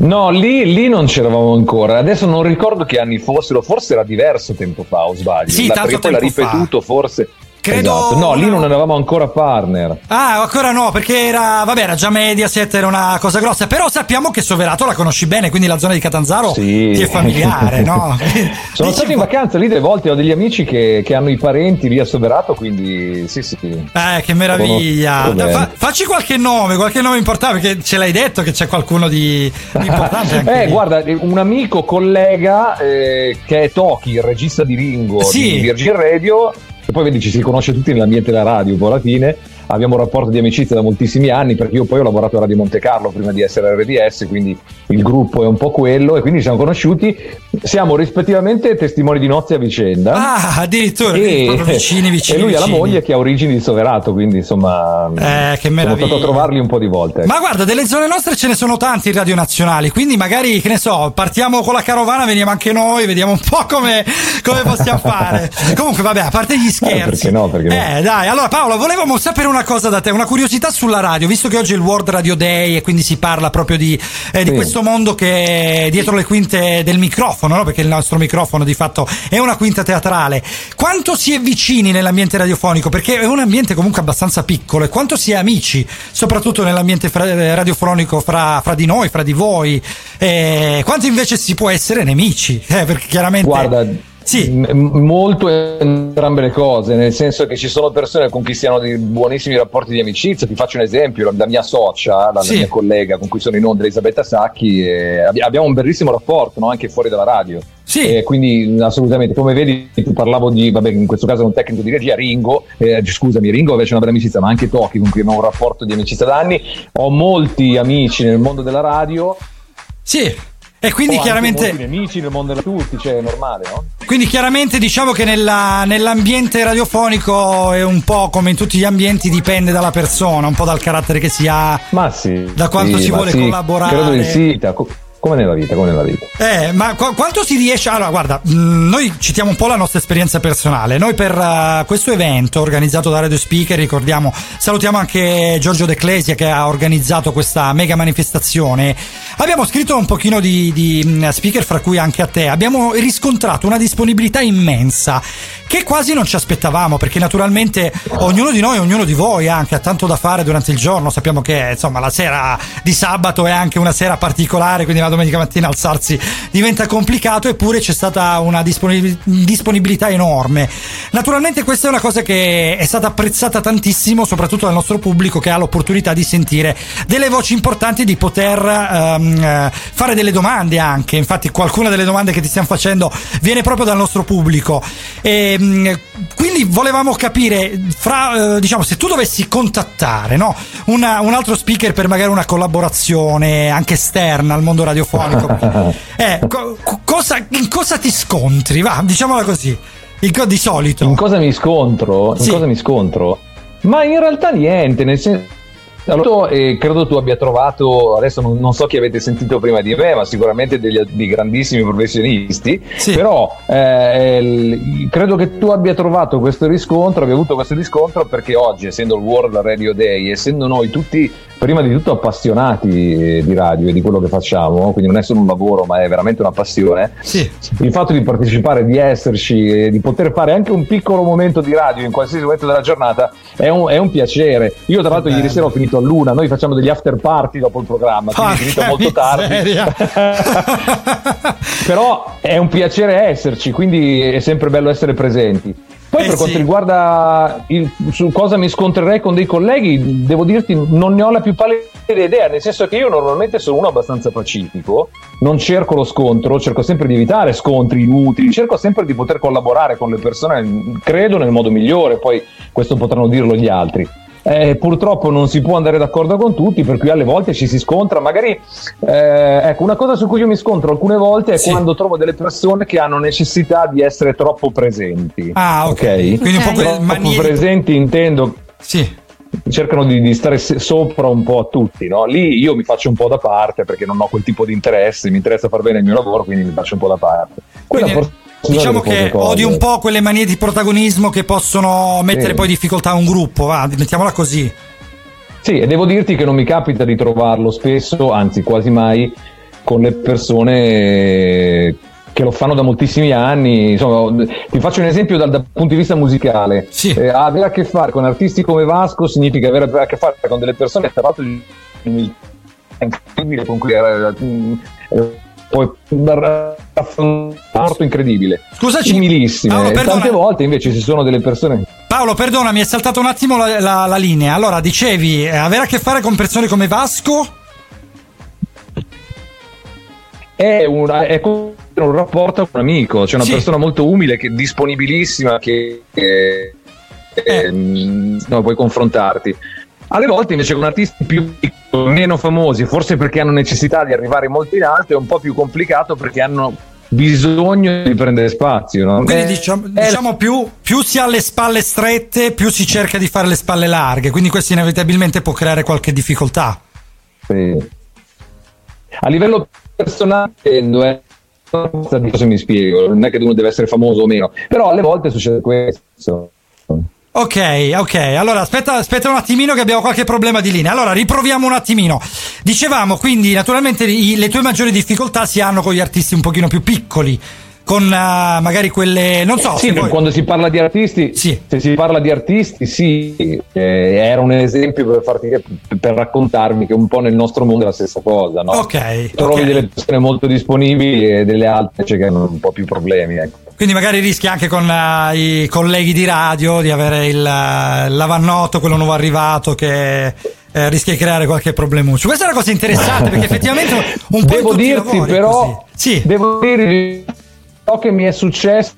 No, lì, lì non c'eravamo ancora. Adesso non ricordo che anni fossero, forse era diverso tempo fa, o sbaglio? Sì, tanto tempo fa. L'ha ripetuto forse. Credo. Esatto. No, lì non eravamo ancora partner. Ah, ancora no, perché era vabbè, era già Mediaset, era una cosa grossa. Però sappiamo che Soverato la conosci bene, quindi la zona di Catanzaro sì. ti è familiare, no? Sono Dici... stato in vacanza lì delle volte, ho degli amici che, che hanno i parenti lì a Soverato, quindi sì, sì. Eh, che meraviglia. Fa, facci qualche nome, qualche nome importante, perché ce l'hai detto che c'è qualcuno di, di importante anche. Eh, lì. Guarda, un amico collega eh, che è Toki, il regista di Ringo sì. di Virgin Radio. Poi vedi ci si conosce tutti nell'ambiente della radio, poi alla fine abbiamo un rapporto di amicizia da moltissimi anni, perché io poi ho lavorato a Radio Monte Carlo prima di essere R D S, quindi il gruppo è un po' quello, e quindi ci siamo conosciuti, siamo rispettivamente testimoni di nozze a vicenda. Ah, addirittura, e, vicini, vicini, e lui ha la moglie che ha origini di Soverato, quindi insomma eh, che meraviglia. Sono stato a trovarli un po' di volte. Ma guarda, delle zone nostre ce ne sono tanti in radio nazionali, quindi magari, che ne so, partiamo con la carovana, veniamo anche noi, vediamo un po' come, come possiamo fare. Comunque vabbè, a parte gli scherzi, eh, perché no, perché no. Eh, dai, allora Paolo, volevamo sapere una cosa da te, una curiosità sulla radio, visto che oggi è il World Radio Day e quindi si parla proprio di, eh, di sì. questo mondo che è dietro le quinte del microfono, no? Perché il nostro microfono di fatto è una quinta teatrale. Quanto si è vicini nell'ambiente radiofonico? Perché è un ambiente comunque abbastanza piccolo, e quanto si è amici, soprattutto nell'ambiente fra- radiofonico fra, fra di noi, fra di voi, eh, quanto invece si può essere nemici, eh, perché chiaramente... Guarda... Sì. Molto entrambe le cose, nel senso che ci sono persone con cui si hanno dei buonissimi rapporti di amicizia. Ti faccio un esempio: la mia socia, la, sì. la mia collega con cui sono in onda, Elisabetta Sacchi, eh, abbiamo un bellissimo rapporto, no? Anche fuori dalla radio. Sì. Eh, quindi assolutamente, come vedi, ti parlavo di, vabbè, in questo caso è un tecnico di regia, Ringo, eh, scusami, Ringo invece è una bella amicizia, ma anche Toki, con cui abbiamo un rapporto di amicizia da anni. Ho molti amici nel mondo della radio. Sì. E quindi oh, chiaramente nemici nel mondo da tutti, cioè è normale, no? Quindi chiaramente diciamo che nella, nell'ambiente radiofonico è un po' come in tutti gli ambienti, dipende dalla persona, un po' dal carattere che si ha, ma sì, da quanto sì, si vuole sì, collaborare. Credo di sì, come nella vita, come nella vita. Eh, ma qu- quanto si riesce? Allora, guarda, mh, noi citiamo un po' la nostra esperienza personale. Noi per uh, questo evento organizzato da Radio Speaker, ricordiamo, salutiamo anche Giorgio De Clesia che ha organizzato questa mega manifestazione. Abbiamo scritto un pochino di, di speaker, fra cui anche a te. Abbiamo riscontrato una disponibilità immensa che quasi non ci aspettavamo, perché naturalmente ognuno di noi, ognuno di voi anche ha tanto da fare durante il giorno. Sappiamo che, insomma, la sera di sabato è anche una sera particolare, quindi domenica mattina alzarsi diventa complicato, eppure c'è stata una disponibilità enorme. Naturalmente questa è una cosa che è stata apprezzata tantissimo, soprattutto dal nostro pubblico, che ha l'opportunità di sentire delle voci importanti, di poter um, fare delle domande anche. Infatti qualcuna delle domande che ti stiamo facendo viene proprio dal nostro pubblico, e quindi volevamo capire, fra, diciamo, se tu dovessi contattare, no, una, un altro speaker per magari una collaborazione anche esterna al mondo radio radiofonico, eh, co- cosa, in cosa ti scontri? Va, diciamola così, in co- di solito. In cosa mi scontro? Sì. In cosa mi scontro? Ma in realtà niente, nel senso. Allora, eh, credo tu abbia trovato, adesso non, non so chi avete sentito prima di me, ma sicuramente degli, dei grandissimi professionisti, sì. Però eh, il, credo che tu abbia trovato questo riscontro, abbia avuto questo riscontro, perché oggi, essendo il World Radio Day, essendo noi tutti prima di tutto appassionati di radio e di quello che facciamo, quindi non è solo un lavoro ma è veramente una passione, sì. Il fatto di partecipare, di esserci e di poter fare anche un piccolo momento di radio in qualsiasi momento della giornata è un, è un piacere. Io tra l'altro eh, ieri sera ho finito a l'una, noi facciamo degli after party dopo il programma, quindi ah, è finito molto tardi. Però è un piacere esserci, quindi è sempre bello essere presenti. Poi eh per sì. quanto riguarda il, su cosa mi scontrerei con dei colleghi, devo dirti non ne ho la più pallida idea, nel senso che io normalmente sono uno abbastanza pacifico, non cerco lo scontro, cerco sempre di evitare scontri inutili, cerco sempre di poter collaborare con le persone, credo, nel modo migliore, poi questo potranno dirlo gli altri. Eh, purtroppo non si può andare d'accordo con tutti, per cui alle volte ci si scontra magari, eh, ecco, una cosa su cui io mi scontro alcune volte è sì. quando trovo delle persone che hanno necessità di essere troppo presenti. Ah, ok, okay? Quindi un po' okay. troppo mani... presenti, intendo, sì, cercano di, di stare sopra un po' a tutti, no? Lì io mi faccio un po' da parte perché non ho quel tipo di interesse, mi interessa far bene il mio lavoro, quindi mi faccio un po' da parte. Quella quindi... for- Diciamo che odio un po' quelle manie di protagonismo che possono mettere eh. poi difficoltà a un gruppo, va, mettiamola così. Sì, e devo dirti che non mi capita di trovarlo spesso, anzi quasi mai, con le persone che lo fanno da moltissimi anni. Insomma, ti faccio un esempio dal, dal punto di vista musicale. Sì. Eh, avere a che fare con artisti come Vasco significa avere a che fare con delle persone, tra l'altro, incredibile, con cui era... poi un rapporto incredibile, scusaci, similissime. Paolo, perdona. Tante volte invece ci sono delle persone. Paolo, perdona, mi è saltato un attimo la, la, la linea. Allora, dicevi, avere a che fare con persone come Vasco è una è un rapporto con un amico, c'è cioè una sì. persona molto umile, che disponibilissima, che è, eh, no, puoi confrontarti. Alle volte invece con artisti più piccoli, meno famosi, forse perché hanno necessità di arrivare molto in alto, è un po' più complicato perché hanno bisogno di prendere spazio, no? Quindi eh, diciamo, diciamo più, più si ha le spalle strette, più si cerca di fare le spalle larghe, quindi questo inevitabilmente può creare qualche difficoltà. Sì. A livello personale è... se mi spiego, non è che uno deve essere famoso o meno, però alle volte succede questo. Ok, ok, allora aspetta, aspetta un attimino che abbiamo qualche problema di linea. Allora riproviamo un attimino. Dicevamo quindi naturalmente i, le tue maggiori difficoltà si hanno con gli artisti un pochino più piccoli, con uh, magari quelle, non so, sì, poi... quando si parla di artisti, sì. Se si parla di artisti, sì, eh, era un esempio per farti, per raccontarmi che un po' nel nostro mondo è la stessa cosa, no? Ok. Trovi okay. delle persone molto disponibili e delle altre cioè, che hanno un po' più problemi, ecco. Quindi magari rischi anche con uh, i colleghi di radio di avere il uh, lavannoto, quello nuovo arrivato, che uh, rischia di creare qualche problemuccio. Questa è una cosa interessante perché effettivamente un po' devo dirti però, sì. devo dire ciò che mi è successo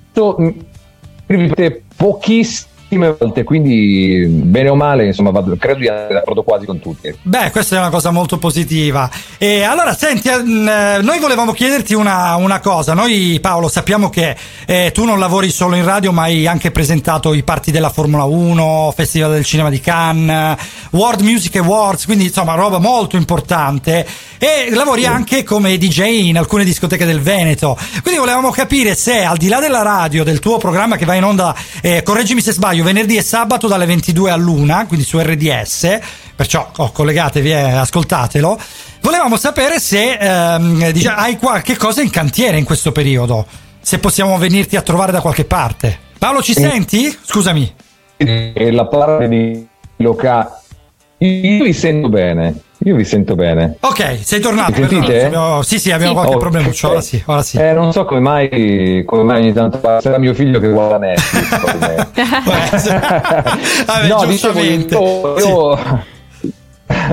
pochissime volte, quindi bene o male, insomma, vado, credo di andare d'accordo quasi con tutti. Beh, questa è una cosa molto positiva. E allora, senti, noi volevamo chiederti una, una cosa. Noi, Paolo, sappiamo che eh, tu non lavori solo in radio, ma hai anche presentato i parti della Formula uno, Festival del Cinema di Cannes, World Music Awards, quindi insomma roba molto importante, e lavori anche come D J in alcune discoteche del Veneto. Quindi volevamo capire se, al di là della radio, del tuo programma che va in onda, eh, correggimi se sbaglio, venerdì e sabato dalle ventidue all'una, quindi su R D S, perciò oh, collegatevi e ascoltatelo, volevamo sapere se ehm, diciamo, hai qualche cosa in cantiere in questo periodo, se possiamo venirti a trovare da qualche parte. Paolo, ci senti? Scusami. La parte di locale. Io vi sento bene, io vi sento bene. Ok, sei tornato. Sentite? Abbiamo... Sì, sì, abbiamo sì. qualche oh, problema. Okay. Ora sì, ora sì. Eh, non so come mai, come mai ogni tanto sarà mio figlio che guarda Netflix. Vabbè, no, giustamente. Dicevo, io, sì. io...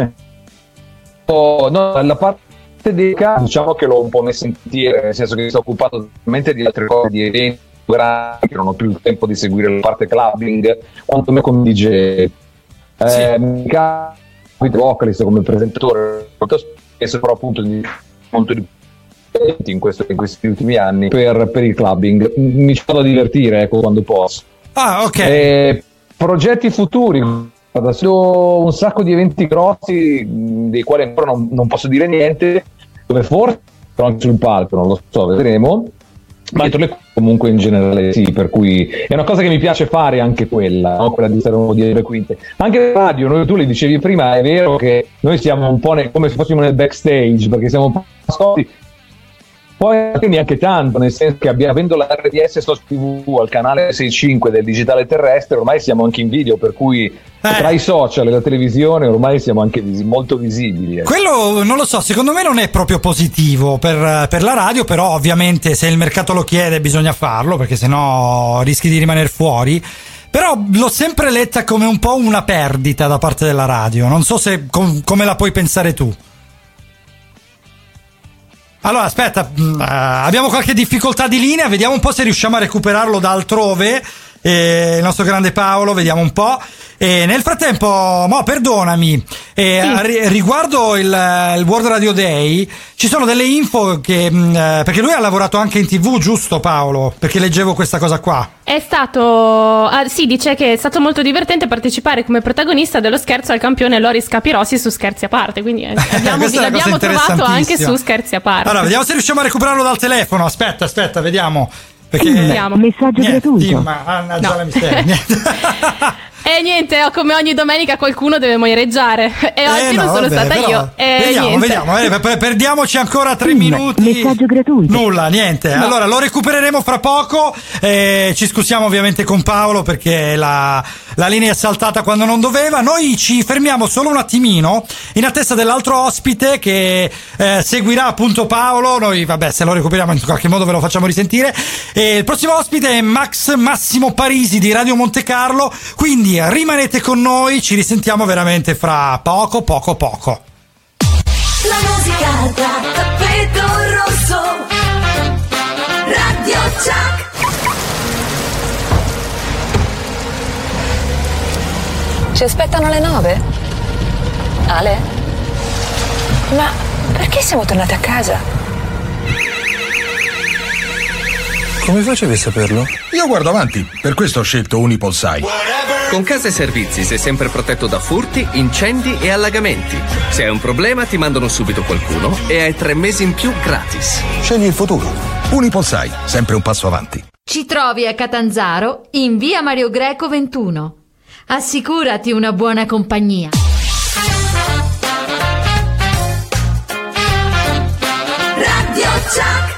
oh, no, la parte dei casi, diciamo che l'ho un po' messo in cantiere, nel senso che mi sono occupato veramente di altre cose, di eventi grandi, che non ho più il tempo di seguire la parte clubbing, quanto me come D J. Sì. Eh, mi capita come presentatore molto spesso, però appunto di molto di in, questo, in questi ultimi anni per, per il clubbing mi ci vado a divertire, ecco, quando posso. Ah, ok. Eh, progetti futuri, ho un sacco di eventi grossi dei quali ancora non, non posso dire niente, dove forse però anche sul palco, non lo so, vedremo, ma dentro le comunque in generale sì, per cui è una cosa che mi piace fare anche quella, no? Quella di stare un po' dietro le quinte. Anche la radio, noi, tu le dicevi prima, è vero che noi siamo un po' nel, come se fossimo nel backstage, perché siamo un po' nascosti, poi neanche tanto, nel senso che abbiamo, avendo la R D S Social tivù al canale sessantacinque del digitale terrestre, ormai siamo anche in video, per cui tra i social e la televisione ormai siamo anche vis- molto visibili. Quello non lo so, secondo me non è proprio positivo per, per la radio, però ovviamente se il mercato lo chiede bisogna farlo, perché sennò rischi di rimanere fuori. Però l'ho sempre letta come un po' una perdita da parte della radio, non so se com- come la puoi pensare tu. Allora aspetta, uh, abbiamo qualche difficoltà di linea, vediamo un po' se riusciamo a recuperarlo da altrove, eh, il nostro grande Paolo, vediamo un po'. E nel frattempo, mo perdonami, eh, sì. riguardo il, il World Radio Day, ci sono delle info che eh, perché lui ha lavorato anche in tivù, giusto Paolo? Perché leggevo questa cosa qua. È stato ah, sì, dice che è stato molto divertente partecipare come protagonista dello scherzo al campione Loris Capirossi su Scherzi a parte, quindi eh, abbiamo, l'abbiamo trovato anche su Scherzi a parte. Allora, vediamo se riusciamo a recuperarlo dal telefono. Aspetta, aspetta, vediamo. Perché vediamo. Messaggio gratuito. Ma Anna già la miseria. E niente, come ogni domenica qualcuno deve moireggiare. E eh oggi no, non sono vabbè, stata però, io. E vediamo, niente. vediamo, eh, perdiamoci ancora tre Prima, minuti. Messaggio gratuito. Nulla, niente. No. Allora lo recupereremo fra poco. Eh, ci scusiamo ovviamente con Paolo perché la, la linea è saltata quando non doveva. Noi ci fermiamo solo un attimino in attesa dell'altro ospite che eh, seguirà appunto Paolo. Noi, vabbè, se lo recuperiamo in qualche modo ve lo facciamo risentire. E il prossimo ospite è Max Massimo Parisi di Radio Monte Carlo. Quindi rimanete con noi, ci risentiamo veramente fra poco, poco, poco. La musica da tappeto rosso, Radio Chuck. Ci aspettano le nove? Ale? Ma perché siamo tornati a casa? Come facevi a saperlo? Io guardo avanti, per questo ho scelto Unipolsai. Con Casa e Servizi sei sempre protetto da furti, incendi e allagamenti. Se hai un problema ti mandano subito qualcuno e hai tre mesi in più gratis. Scegli il futuro. Unipolsai, sempre un passo avanti. Ci trovi a Catanzaro in via Mario Greco ventuno. Assicurati una buona compagnia. Radio Chuck.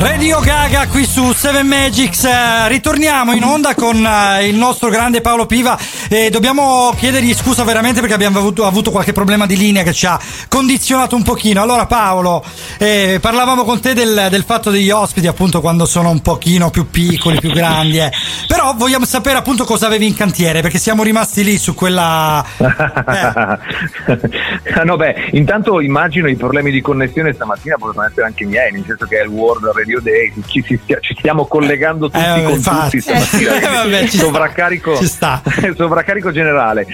Radio Gaga Gaga qui su Seven Magics. Ritorniamo in onda con il nostro grande Paolo Piva e dobbiamo chiedergli scusa veramente perché abbiamo avuto, avuto qualche problema di linea che ci ha condizionato un pochino. Allora Paolo, eh, parlavamo con te del, del fatto degli ospiti, appunto, quando sono un pochino più piccoli, più grandi, eh. Però vogliamo sapere appunto cosa avevi in cantiere, perché siamo rimasti lì su quella eh. No, beh, intanto immagino i problemi di connessione stamattina possono essere anche miei, nel senso che è il World Radio Day, ci, ci, ci stiamo collegando tutti eh, con infatti. Tutti stamattina. Eh, vabbè, ci sovraccarico, ci sta. Sovraccarico generale.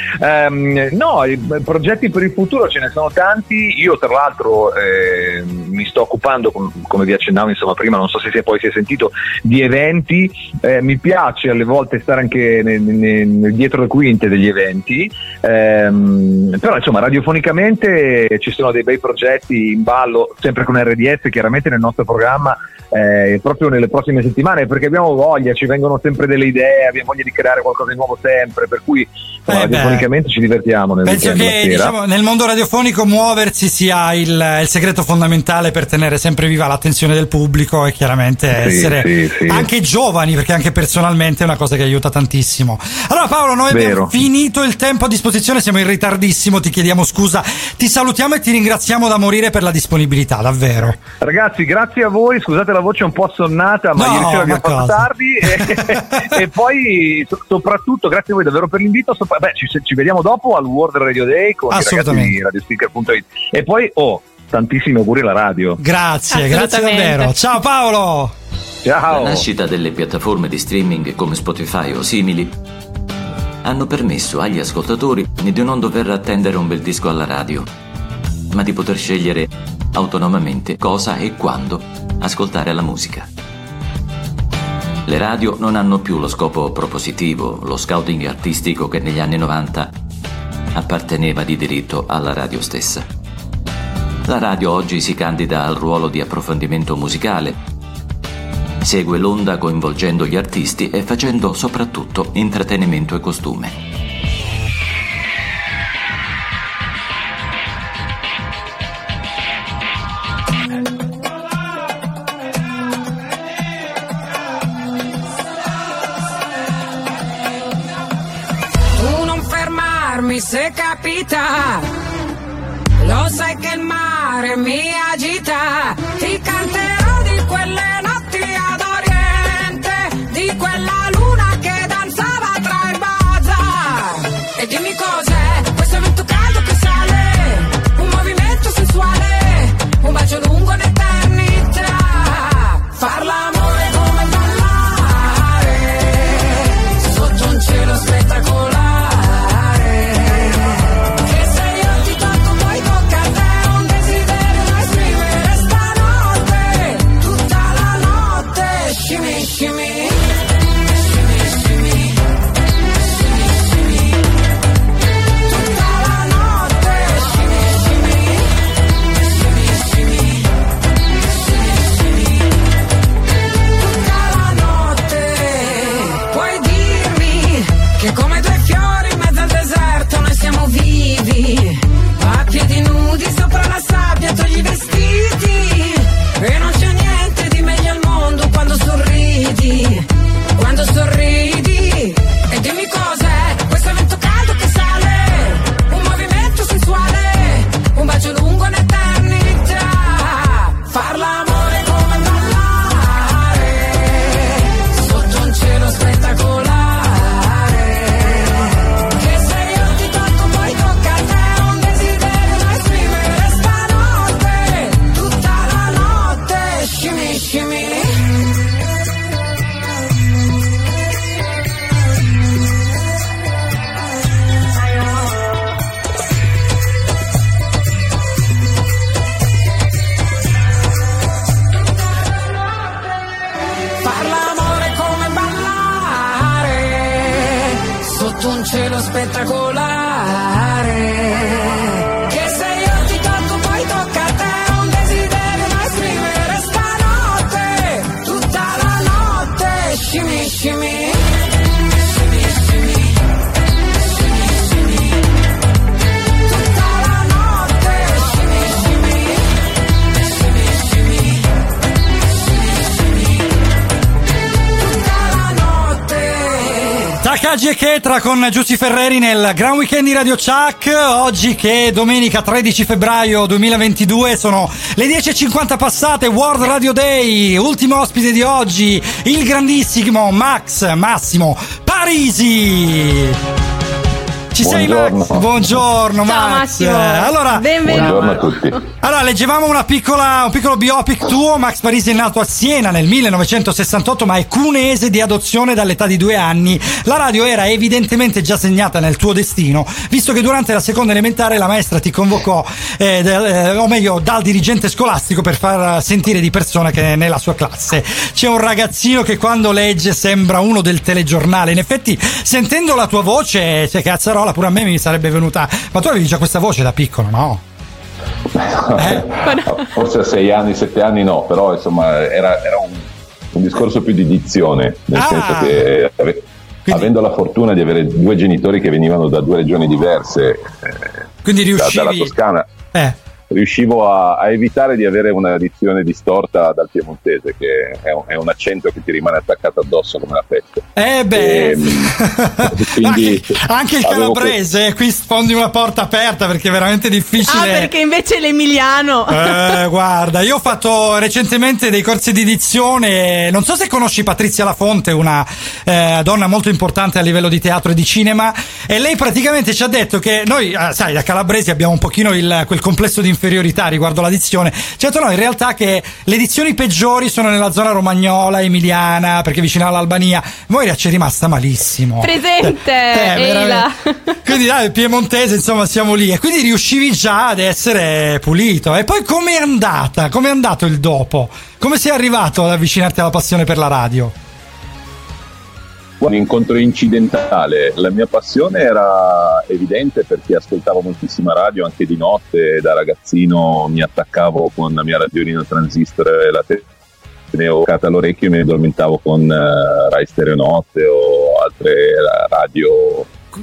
Um, no, i progetti per il futuro ce ne sono tanti. Io tra l'altro eh, mi sto occupando, com- come vi accennavo insomma prima, non so se si è, poi si è sentito, di eventi. Eh, mi piace alle volte stare anche ne- ne- ne- dietro le quinte degli eventi, um, però insomma radiofonicamente ci sono dei bei progetti in ballo, sempre con R D S chiaramente nel nostro programma, eh, proprio nelle prossime settimane, perché abbiamo voglia, ci vengono sempre delle idee, abbiamo voglia di creare qualcosa di nuovo sempre, per cui insomma, eh radiofonicamente ci divertiamo nel penso che diciamo, nel mondo radiofonico muoversi sia il, il segreto fondamentale per tenere sempre viva l'attenzione del pubblico e chiaramente sì, essere sì, sì. anche giovani, perché anche personalmente è una cosa che aiuta tantissimo. Allora Paolo, noi Vero. abbiamo finito il tempo a disposizione, siamo in ritardissimo, ti chiediamo scusa, ti salutiamo e ti ringraziamo da morire per la disponibilità, davvero. Ragazzi, grazie a voi, scusate la voce un po' assonnata, ma no, ieri sera abbiamo fatto tardi e, e poi so, soprattutto grazie a voi davvero per l'invito. Sopra- beh, ci, ci vediamo dopo al World Radio Day con i ragazzi di Radio Speaker punto it e poi oh, tantissimi auguri alla radio. Grazie, grazie davvero. Ciao Paolo. Ciao. La nascita delle piattaforme di streaming come Spotify o simili hanno permesso agli ascoltatori di non dover attendere un bel disco alla radio, ma di poter scegliere autonomamente cosa e quando ascoltare la musica. Le radio non hanno più lo scopo propositivo, lo scouting artistico che negli anni novanta apparteneva di diritto alla radio stessa. La radio oggi si candida al ruolo di approfondimento musicale, segue l'onda coinvolgendo gli artisti e facendo soprattutto intrattenimento e costume. Se capita, lo sai che il mare mi agita, ti canterò di quelle notti ad oriente, di quella luna che danzava tra il bazar. E dimmi cos'è questo vento caldo che sale, un movimento sensuale, un bacio lungo l'eternità, far l'amore come ballare sotto un cielo spettacolare. Takagi e Chetra con Giussi Ferreri nel Gran Weekend di Radio Chuck. Oggi che è domenica tredici febbraio duemilaventidue, sono le dieci e cinquanta passate, World Radio Day. Ultimo ospite di oggi, il grandissimo Max Massimo Parisi. Ci Buongiorno. sei Max? Buongiorno Ciao, Max. Massimo. Allora, benvenuto. Buongiorno a tutti. Allora, leggevamo una piccola, un piccolo biopic tuo. Max Parisi è nato a Siena nel millenovecentosessantotto, ma è cuneese di adozione dall'età di due anni. La radio era evidentemente già segnata nel tuo destino, visto che durante la seconda elementare la maestra ti convocò, eh, eh, o meglio, dal dirigente scolastico per far sentire di persona che nella sua classe c'è un ragazzino che quando legge sembra uno del telegiornale. In effetti, sentendo la tua voce, cioè, cazzarò, pure a me mi sarebbe venuta, ma tu avevi già questa voce da piccolo, no? Eh? Forse a sei anni, sette anni no, però insomma era, era un, un discorso più di dizione, nel ah. senso che ave, avendo la fortuna di avere due genitori che venivano da due regioni diverse, eh, quindi riuscivi... da, dalla Toscana, eh. riuscivo a, a evitare di avere una dizione distorta dal piemontese, che è un, è un accento che ti rimane attaccato addosso come la peste. Eh beh, e, quindi anche, anche il calabrese, que- qui sfondi una porta aperta perché è veramente difficile. Ah, perché invece l'emiliano. Eh, guarda, io ho fatto recentemente dei corsi di dizione. Non so se conosci Patrizia Lafonte, una eh, donna molto importante a livello di teatro e di cinema, e lei praticamente ci ha detto che noi, eh, sai, da calabresi abbiamo un pochino il, quel complesso di inferiorità riguardo la dizione. Certo, no, in realtà che le dizioni peggiori sono nella zona romagnola, emiliana, perché vicino all'Albania. Moira ci è rimasta malissimo. Presente, eh, Eila. Quindi dai, piemontese, insomma, siamo lì. E quindi riuscivi già ad essere pulito. E poi com'è andata? Com'è andato il dopo? Come sei arrivato ad avvicinarti alla passione per la radio? Un incontro incidentale. La mia passione era evidente perché ascoltavo moltissima radio anche di notte. Da ragazzino mi attaccavo con la mia radiolina transistor e la tenevo attaccata all'orecchio e mi addormentavo con uh, Rai Stereo Notte o altre radio.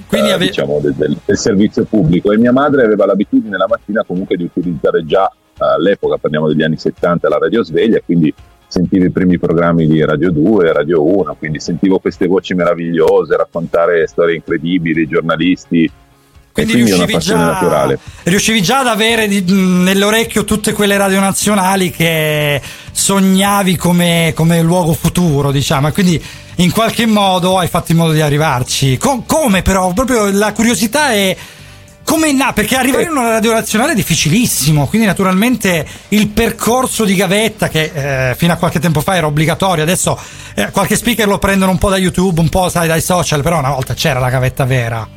Quindi ave... uh, diciamo del, del, del servizio pubblico, e mia madre aveva l'abitudine la mattina comunque di utilizzare già uh, all'epoca, parliamo degli anni settanta, la radio sveglia, quindi sentivo i primi programmi di Radio due, Radio uno, quindi sentivo queste voci meravigliose raccontare storie incredibili, giornalisti. Quindi, quindi riuscivi, già, riuscivi già ad avere di, nell'orecchio tutte quelle radio nazionali che sognavi come, come luogo futuro, diciamo, e quindi in qualche modo hai fatto in modo di arrivarci. Com- come però? Proprio la curiosità è... Come na? Perché arrivare in una radio nazionale è difficilissimo, quindi naturalmente il percorso di gavetta che eh, fino a qualche tempo fa era obbligatorio, adesso eh, qualche speaker lo prendono un po' da YouTube, un po', sai, dai social, però una volta c'era la gavetta vera.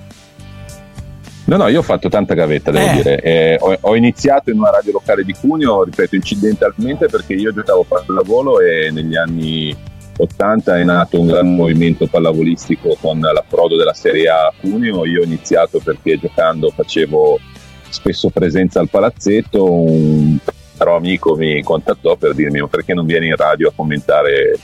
No, no, io ho fatto tanta gavetta, devo eh. dire. Eh, ho, ho iniziato in una radio locale di Cuneo, ripeto, incidentalmente, perché io giocavo pallavolo e negli anni ottanta è nato un gran movimento pallavolistico con l'approdo della Serie A a Cuneo. Io ho iniziato perché giocando facevo spesso presenza al palazzetto. Un caro amico mi contattò per dirmi: ma perché non vieni in radio a commentare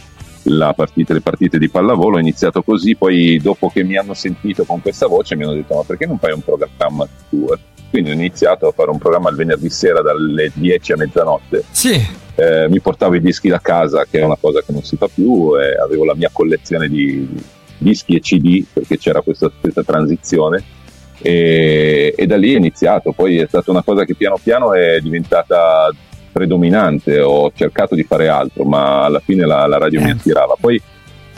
la partita, le partite di pallavolo? Ho iniziato così, poi dopo che mi hanno sentito con questa voce mi hanno detto: ma perché non fai un programma tuo? Quindi ho iniziato a fare un programma il venerdì sera dalle dieci a mezzanotte. Sì. Eh, mi portavo i dischi da casa, che è una cosa che non si fa più, e avevo la mia collezione di dischi e C D, perché c'era questa, questa transizione, e, e da lì è iniziato. Poi è stata una cosa che piano piano è diventata predominante. Ho cercato di fare altro, ma alla fine la, la radio eh. mi attirava. Poi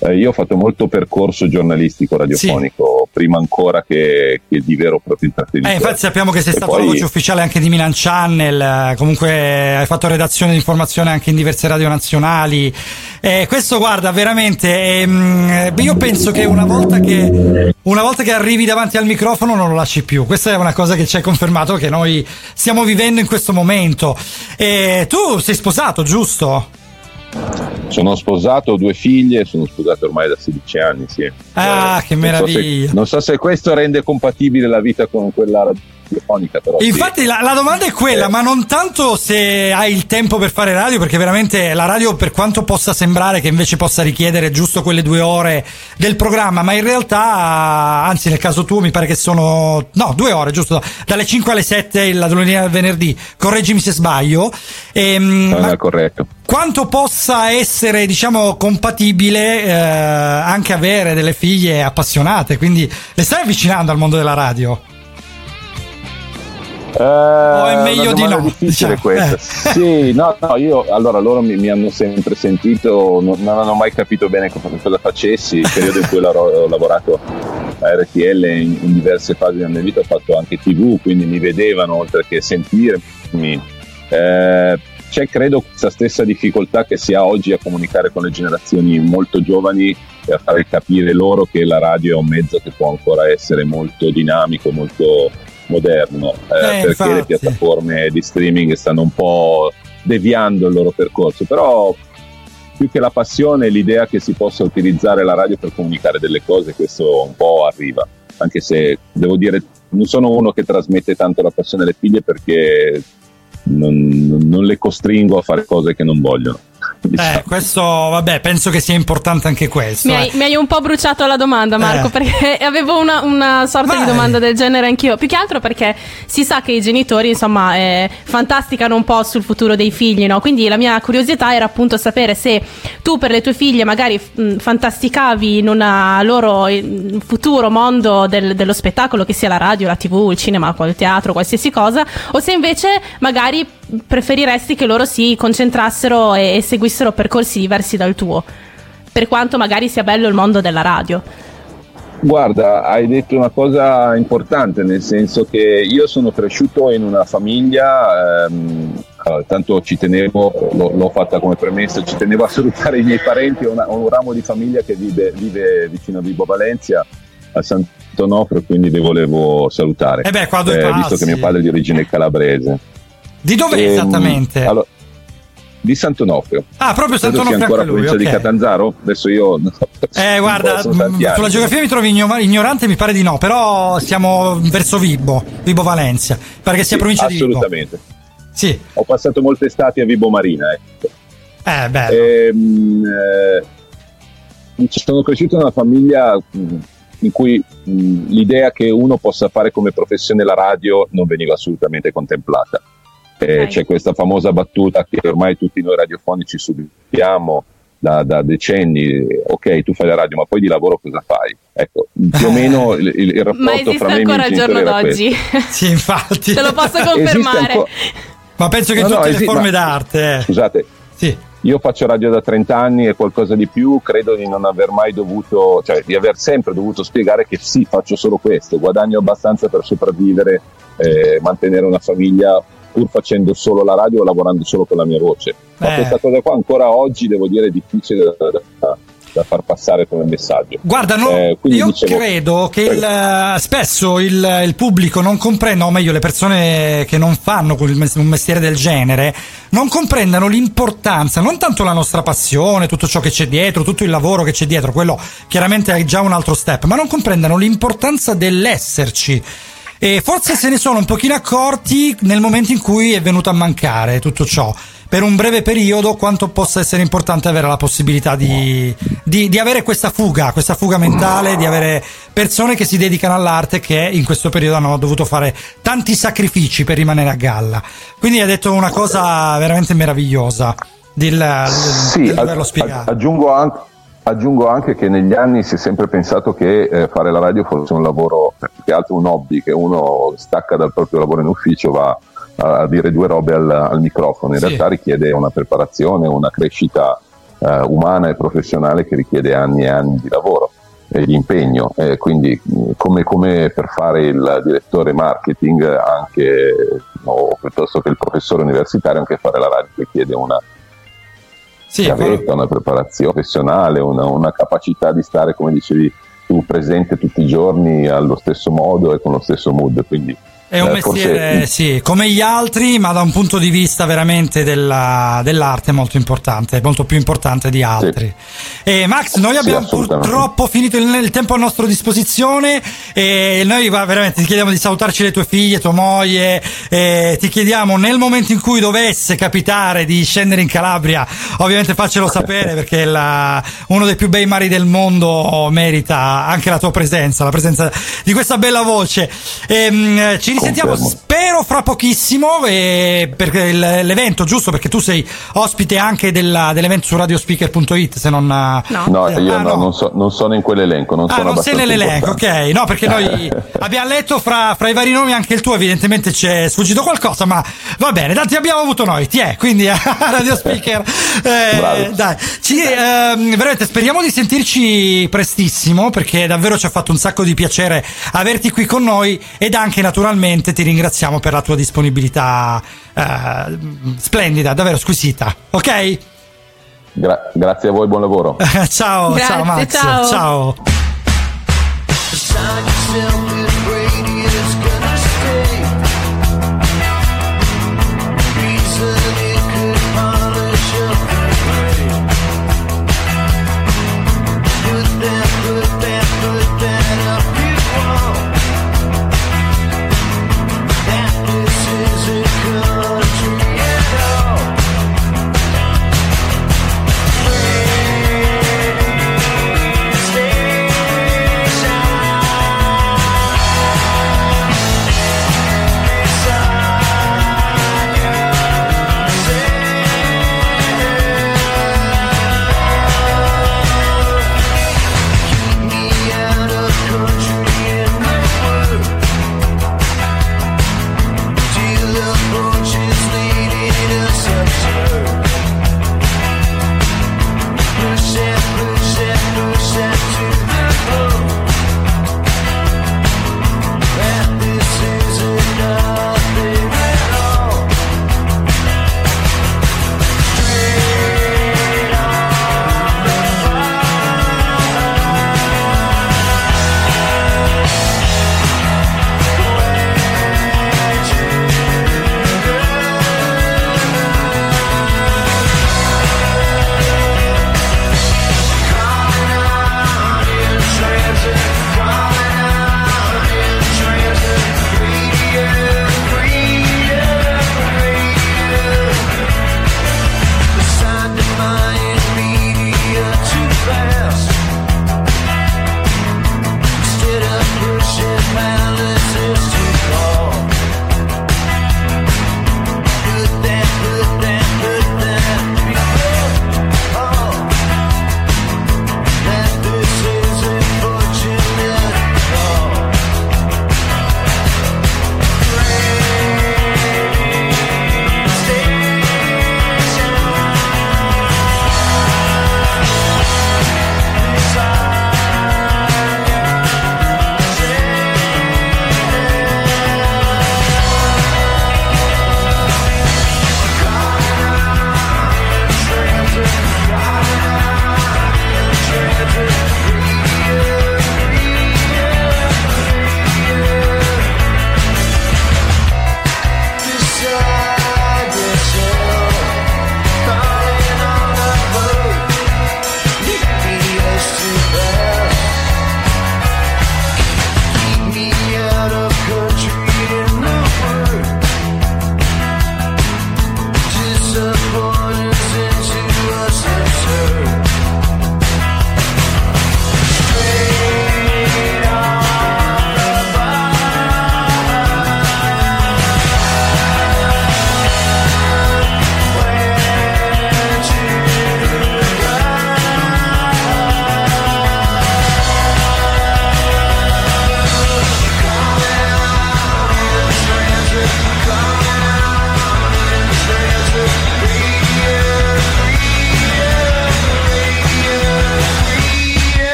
eh, io ho fatto molto percorso giornalistico radiofonico, sì, prima ancora che, che di vero proprio intrattenitore. Eh, infatti sappiamo che sei e stato poi... la voce ufficiale anche di Milan Channel, comunque hai fatto redazione di informazione anche in diverse radio nazionali. Eh, questo, guarda, veramente ehm, io penso che una volta che una volta che arrivi davanti al microfono non lo lasci più. Questa è una cosa che ci hai confermato, che noi stiamo vivendo in questo momento. Eh, tu sei sposato, giusto? Sono sposato, ho due figlie, sono sposato ormai da sedici anni, sì. Ah, eh, che meraviglia! Non so se, non so se questo rende compatibile la vita con quella radiofonica, però. Infatti, sì. la, la domanda è quella, eh. ma non tanto se hai il tempo per fare radio, perché veramente la radio, per quanto possa sembrare che invece possa richiedere giusto quelle due ore del programma, ma in realtà, anzi, nel caso tuo mi pare che sono no, due ore, giusto? Dalle cinque alle sette, la lunedì al venerdì, correggimi se sbaglio. Ehm, non è corretto. Quanto possa essere, diciamo, compatibile eh, anche avere delle figlie appassionate, quindi le stai avvicinando al mondo della radio? Eh, o è meglio di no? Difficile, diciamo. Questa. Eh. Sì, no, no, io allora loro mi, mi hanno sempre sentito, non, non hanno mai capito bene cosa, cosa facessi. Il periodo in cui ho lavorato a R T L in, in diverse fasi della mia vita, ho fatto anche tivù, quindi mi vedevano oltre che sentirmi. Eh, C'è credo questa stessa difficoltà che si ha oggi a comunicare con le generazioni molto giovani e a far capire loro che la radio è un mezzo che può ancora essere molto dinamico, molto moderno, eh, eh, perché infatti. Le piattaforme di streaming stanno un po' deviando il loro percorso, però più che la passione è l'idea che si possa utilizzare la radio per comunicare delle cose, questo un po' arriva, anche se devo dire non sono uno che trasmette tanto la passione alle figlie perché Non, non le costringo a fare cose che non vogliono. Diciamo. Eh, questo, vabbè, penso che sia importante anche questo. Mi hai, eh. mi hai un po' bruciato la domanda, Marco, eh. perché avevo una, una sorta Vai. di domanda del genere anch'io. Più che altro perché si sa che i genitori, insomma, eh, fantasticano un po' sul futuro dei figli, no? Quindi la mia curiosità era appunto sapere se tu per le tue figlie magari mh, fantasticavi in un loro in futuro mondo del, dello spettacolo, che sia la radio, la tivù, il cinema, il teatro, qualsiasi cosa, o se invece magari preferiresti che loro si concentrassero e, e seguissero percorsi diversi dal tuo, per quanto magari sia bello il mondo della radio? Guarda, hai detto una cosa importante, nel senso che io sono cresciuto in una famiglia, ehm, tanto ci tenevo, lo, l'ho fatta come premessa, ci tenevo a salutare i miei parenti, ho un ramo di famiglia che vive, vive vicino a Vibo Valentia, a Sant'Onofrio, quindi li volevo salutare, eh beh, quando eh, visto che mio padre è di origine calabrese. Di dove ehm, esattamente? Allora, di Sant'Onofrio. Ah, proprio Sant'Onofrio ancora lui, provincia okay. di Catanzaro. Adesso io Eh, guarda, m- sulla geografia mi trovi ignorante, mi pare di no, però siamo verso Vibo, Vibo Valentia, perché sia sì, provincia di Vibo. Assolutamente. Sì. Ho passato molte estati a Vibo Marina, ecco. Eh, bello. Ehm, eh, sono cresciuto in una famiglia in cui mh, l'idea che uno possa fare come professione la radio non veniva assolutamente contemplata. Eh, c'è questa famosa battuta che ormai tutti noi radiofonici subiamo da, da decenni: ok, tu fai la radio, ma poi di lavoro cosa fai? Ecco, più o meno il, il rapporto fra me e i miei genitori era questo. Ma esiste ancora al giorno d'oggi? Sì, infatti. Te lo posso confermare. Ma penso che no, tutte no, esi- le forme ma, d'arte. Eh. Scusate, sì. Io faccio radio da trenta anni e qualcosa di più, credo di non aver mai dovuto, cioè di aver sempre dovuto spiegare che sì, faccio solo questo, guadagno abbastanza per sopravvivere, eh, mantenere una famiglia, pur facendo solo la radio o lavorando solo con la mia voce, ma eh. questa cosa qua ancora oggi devo dire è difficile da, da, da far passare come messaggio. Guarda, no, eh, io dicevo, credo che il, spesso il, il pubblico non comprenda, o meglio le persone che non fanno un mestiere del genere non comprendano l'importanza, non tanto la nostra passione, tutto ciò che c'è dietro, tutto il lavoro che c'è dietro, quello chiaramente è già un altro step, ma non comprendano l'importanza dell'esserci. E forse se ne sono un pochino accorti nel momento in cui è venuto a mancare tutto ciò per un breve periodo, quanto possa essere importante avere la possibilità di, di, di avere questa fuga, questa fuga mentale, di avere persone che si dedicano all'arte, che in questo periodo hanno dovuto fare tanti sacrifici per rimanere a galla. Quindi hai detto una cosa veramente meravigliosa di sì, doverlo spiegare. Aggiungo anche Aggiungo anche che negli anni si è sempre pensato che eh, fare la radio fosse un lavoro, più che altro un hobby, che uno stacca dal proprio lavoro in ufficio, va a dire due robe al, al microfono. In sì. realtà richiede una preparazione, una crescita eh, umana e professionale che richiede anni e anni di lavoro e di impegno. E quindi come, come per fare il direttore marketing, anche o piuttosto che il professore universitario, anche fare la radio richiede una... Sì, avete una preparazione professionale, una, una capacità di stare, come dicevi tu, presente tutti i giorni allo stesso modo e con lo stesso mood, quindi È un eh, mestiere, forse... sì, come gli altri, ma da un punto di vista veramente della, dell'arte molto importante, molto più importante di altri. Sì. E Max, noi abbiamo sì, purtroppo finito il, il tempo a nostra disposizione, e noi va, veramente ti chiediamo di salutarci le tue figlie, tua moglie, e ti chiediamo, nel momento in cui dovesse capitare di scendere in Calabria, ovviamente faccelo sapere, perché la, uno dei più bei mari del mondo merita anche la tua presenza, la presenza di questa bella voce. E, ci risentiamo, spero, fra pochissimo, eh, per l'evento, giusto? Perché tu sei ospite anche della, dell'evento su Radiospeaker punto it, se non... No, no io ah, no, no. Non, so, non sono in quell'elenco. Non ah, sono non sei nell'elenco, importante. Ok. No, perché noi abbiamo letto fra, fra i vari nomi anche il tuo, evidentemente c'è sfuggito qualcosa, ma va bene, tanti abbiamo avuto noi, ti è, quindi a Radio Speaker. Eh, dai, ci, eh, veramente speriamo di sentirci prestissimo, perché davvero ci ha fatto un sacco di piacere averti qui con noi, ed anche naturalmente ti ringraziamo per la tua disponibilità eh, splendida, davvero squisita, ok? Gra- grazie a voi, buon lavoro. Ciao, grazie, ciao Max, ciao. ciao.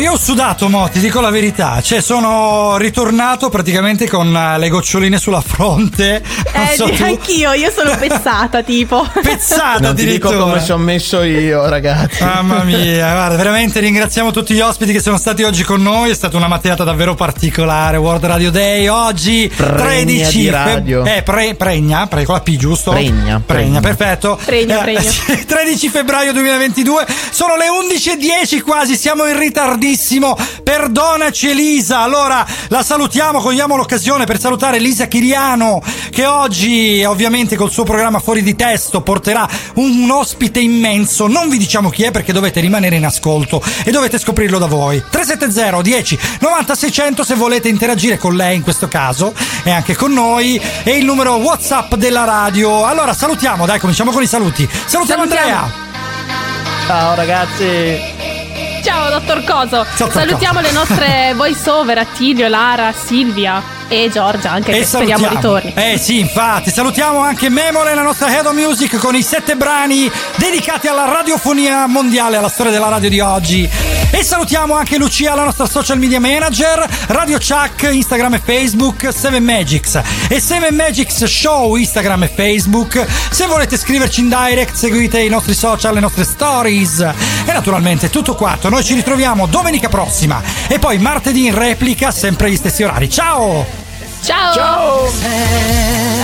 io ho sudato, mo, ti dico la verità. Cioè, sono ritornato praticamente con le goccioline sulla fronte. Non eh, so anch'io, io sono pezzata, tipo. Pezzata, non ti dico come sono messo io, ragazzi. Mamma mia, guarda, veramente ringraziamo tutti gli ospiti che sono stati oggi con noi. È stata una mattinata davvero particolare. World Radio Day, oggi pregna tredici di radio. Feb- eh, pre- pregna, pre- con la P, giusto? Pregna, pregna, pregna. perfetto. Pregna, eh, pregna. tredici febbraio duemilaventidue, sono le undici e dieci quasi, siamo in ritardissimo, perdonaci Elisa. Allora la salutiamo, cogliamo l'occasione per salutare Elisa Chiriano, che oggi ovviamente col suo programma Fuori di Testo porterà un, un ospite immenso. Non vi diciamo chi è perché dovete rimanere in ascolto e dovete scoprirlo da voi. Tre sette zero dieci novanta seicento se volete interagire con lei in questo caso e anche con noi, è il numero WhatsApp della radio. Allora salutiamo, dai, cominciamo con i saluti. Salutiamo, salutiamo. Andrea, ciao ragazzi. Ciao dottor Coso. Ciao, salutiamo le nostre voice over, Attilio, Lara, Silvia e Giorgia, anche e che salutiamo. Speriamo ritorni. Eh sì, infatti, salutiamo anche Memole, la nostra Head of Music, con i sette brani dedicati alla radiofonia mondiale, alla storia della radio di oggi. E salutiamo anche Lucia, la nostra social media manager, Radio Chuck, Instagram e Facebook, Seven Magics e Seven Magics Show, Instagram e Facebook. Se volete scriverci in direct, seguite i nostri social, le nostre stories. E naturalmente tutto quanto. Noi ci ritroviamo domenica prossima e poi martedì in replica, sempre gli stessi orari. Ciao! Ciao! Ciao!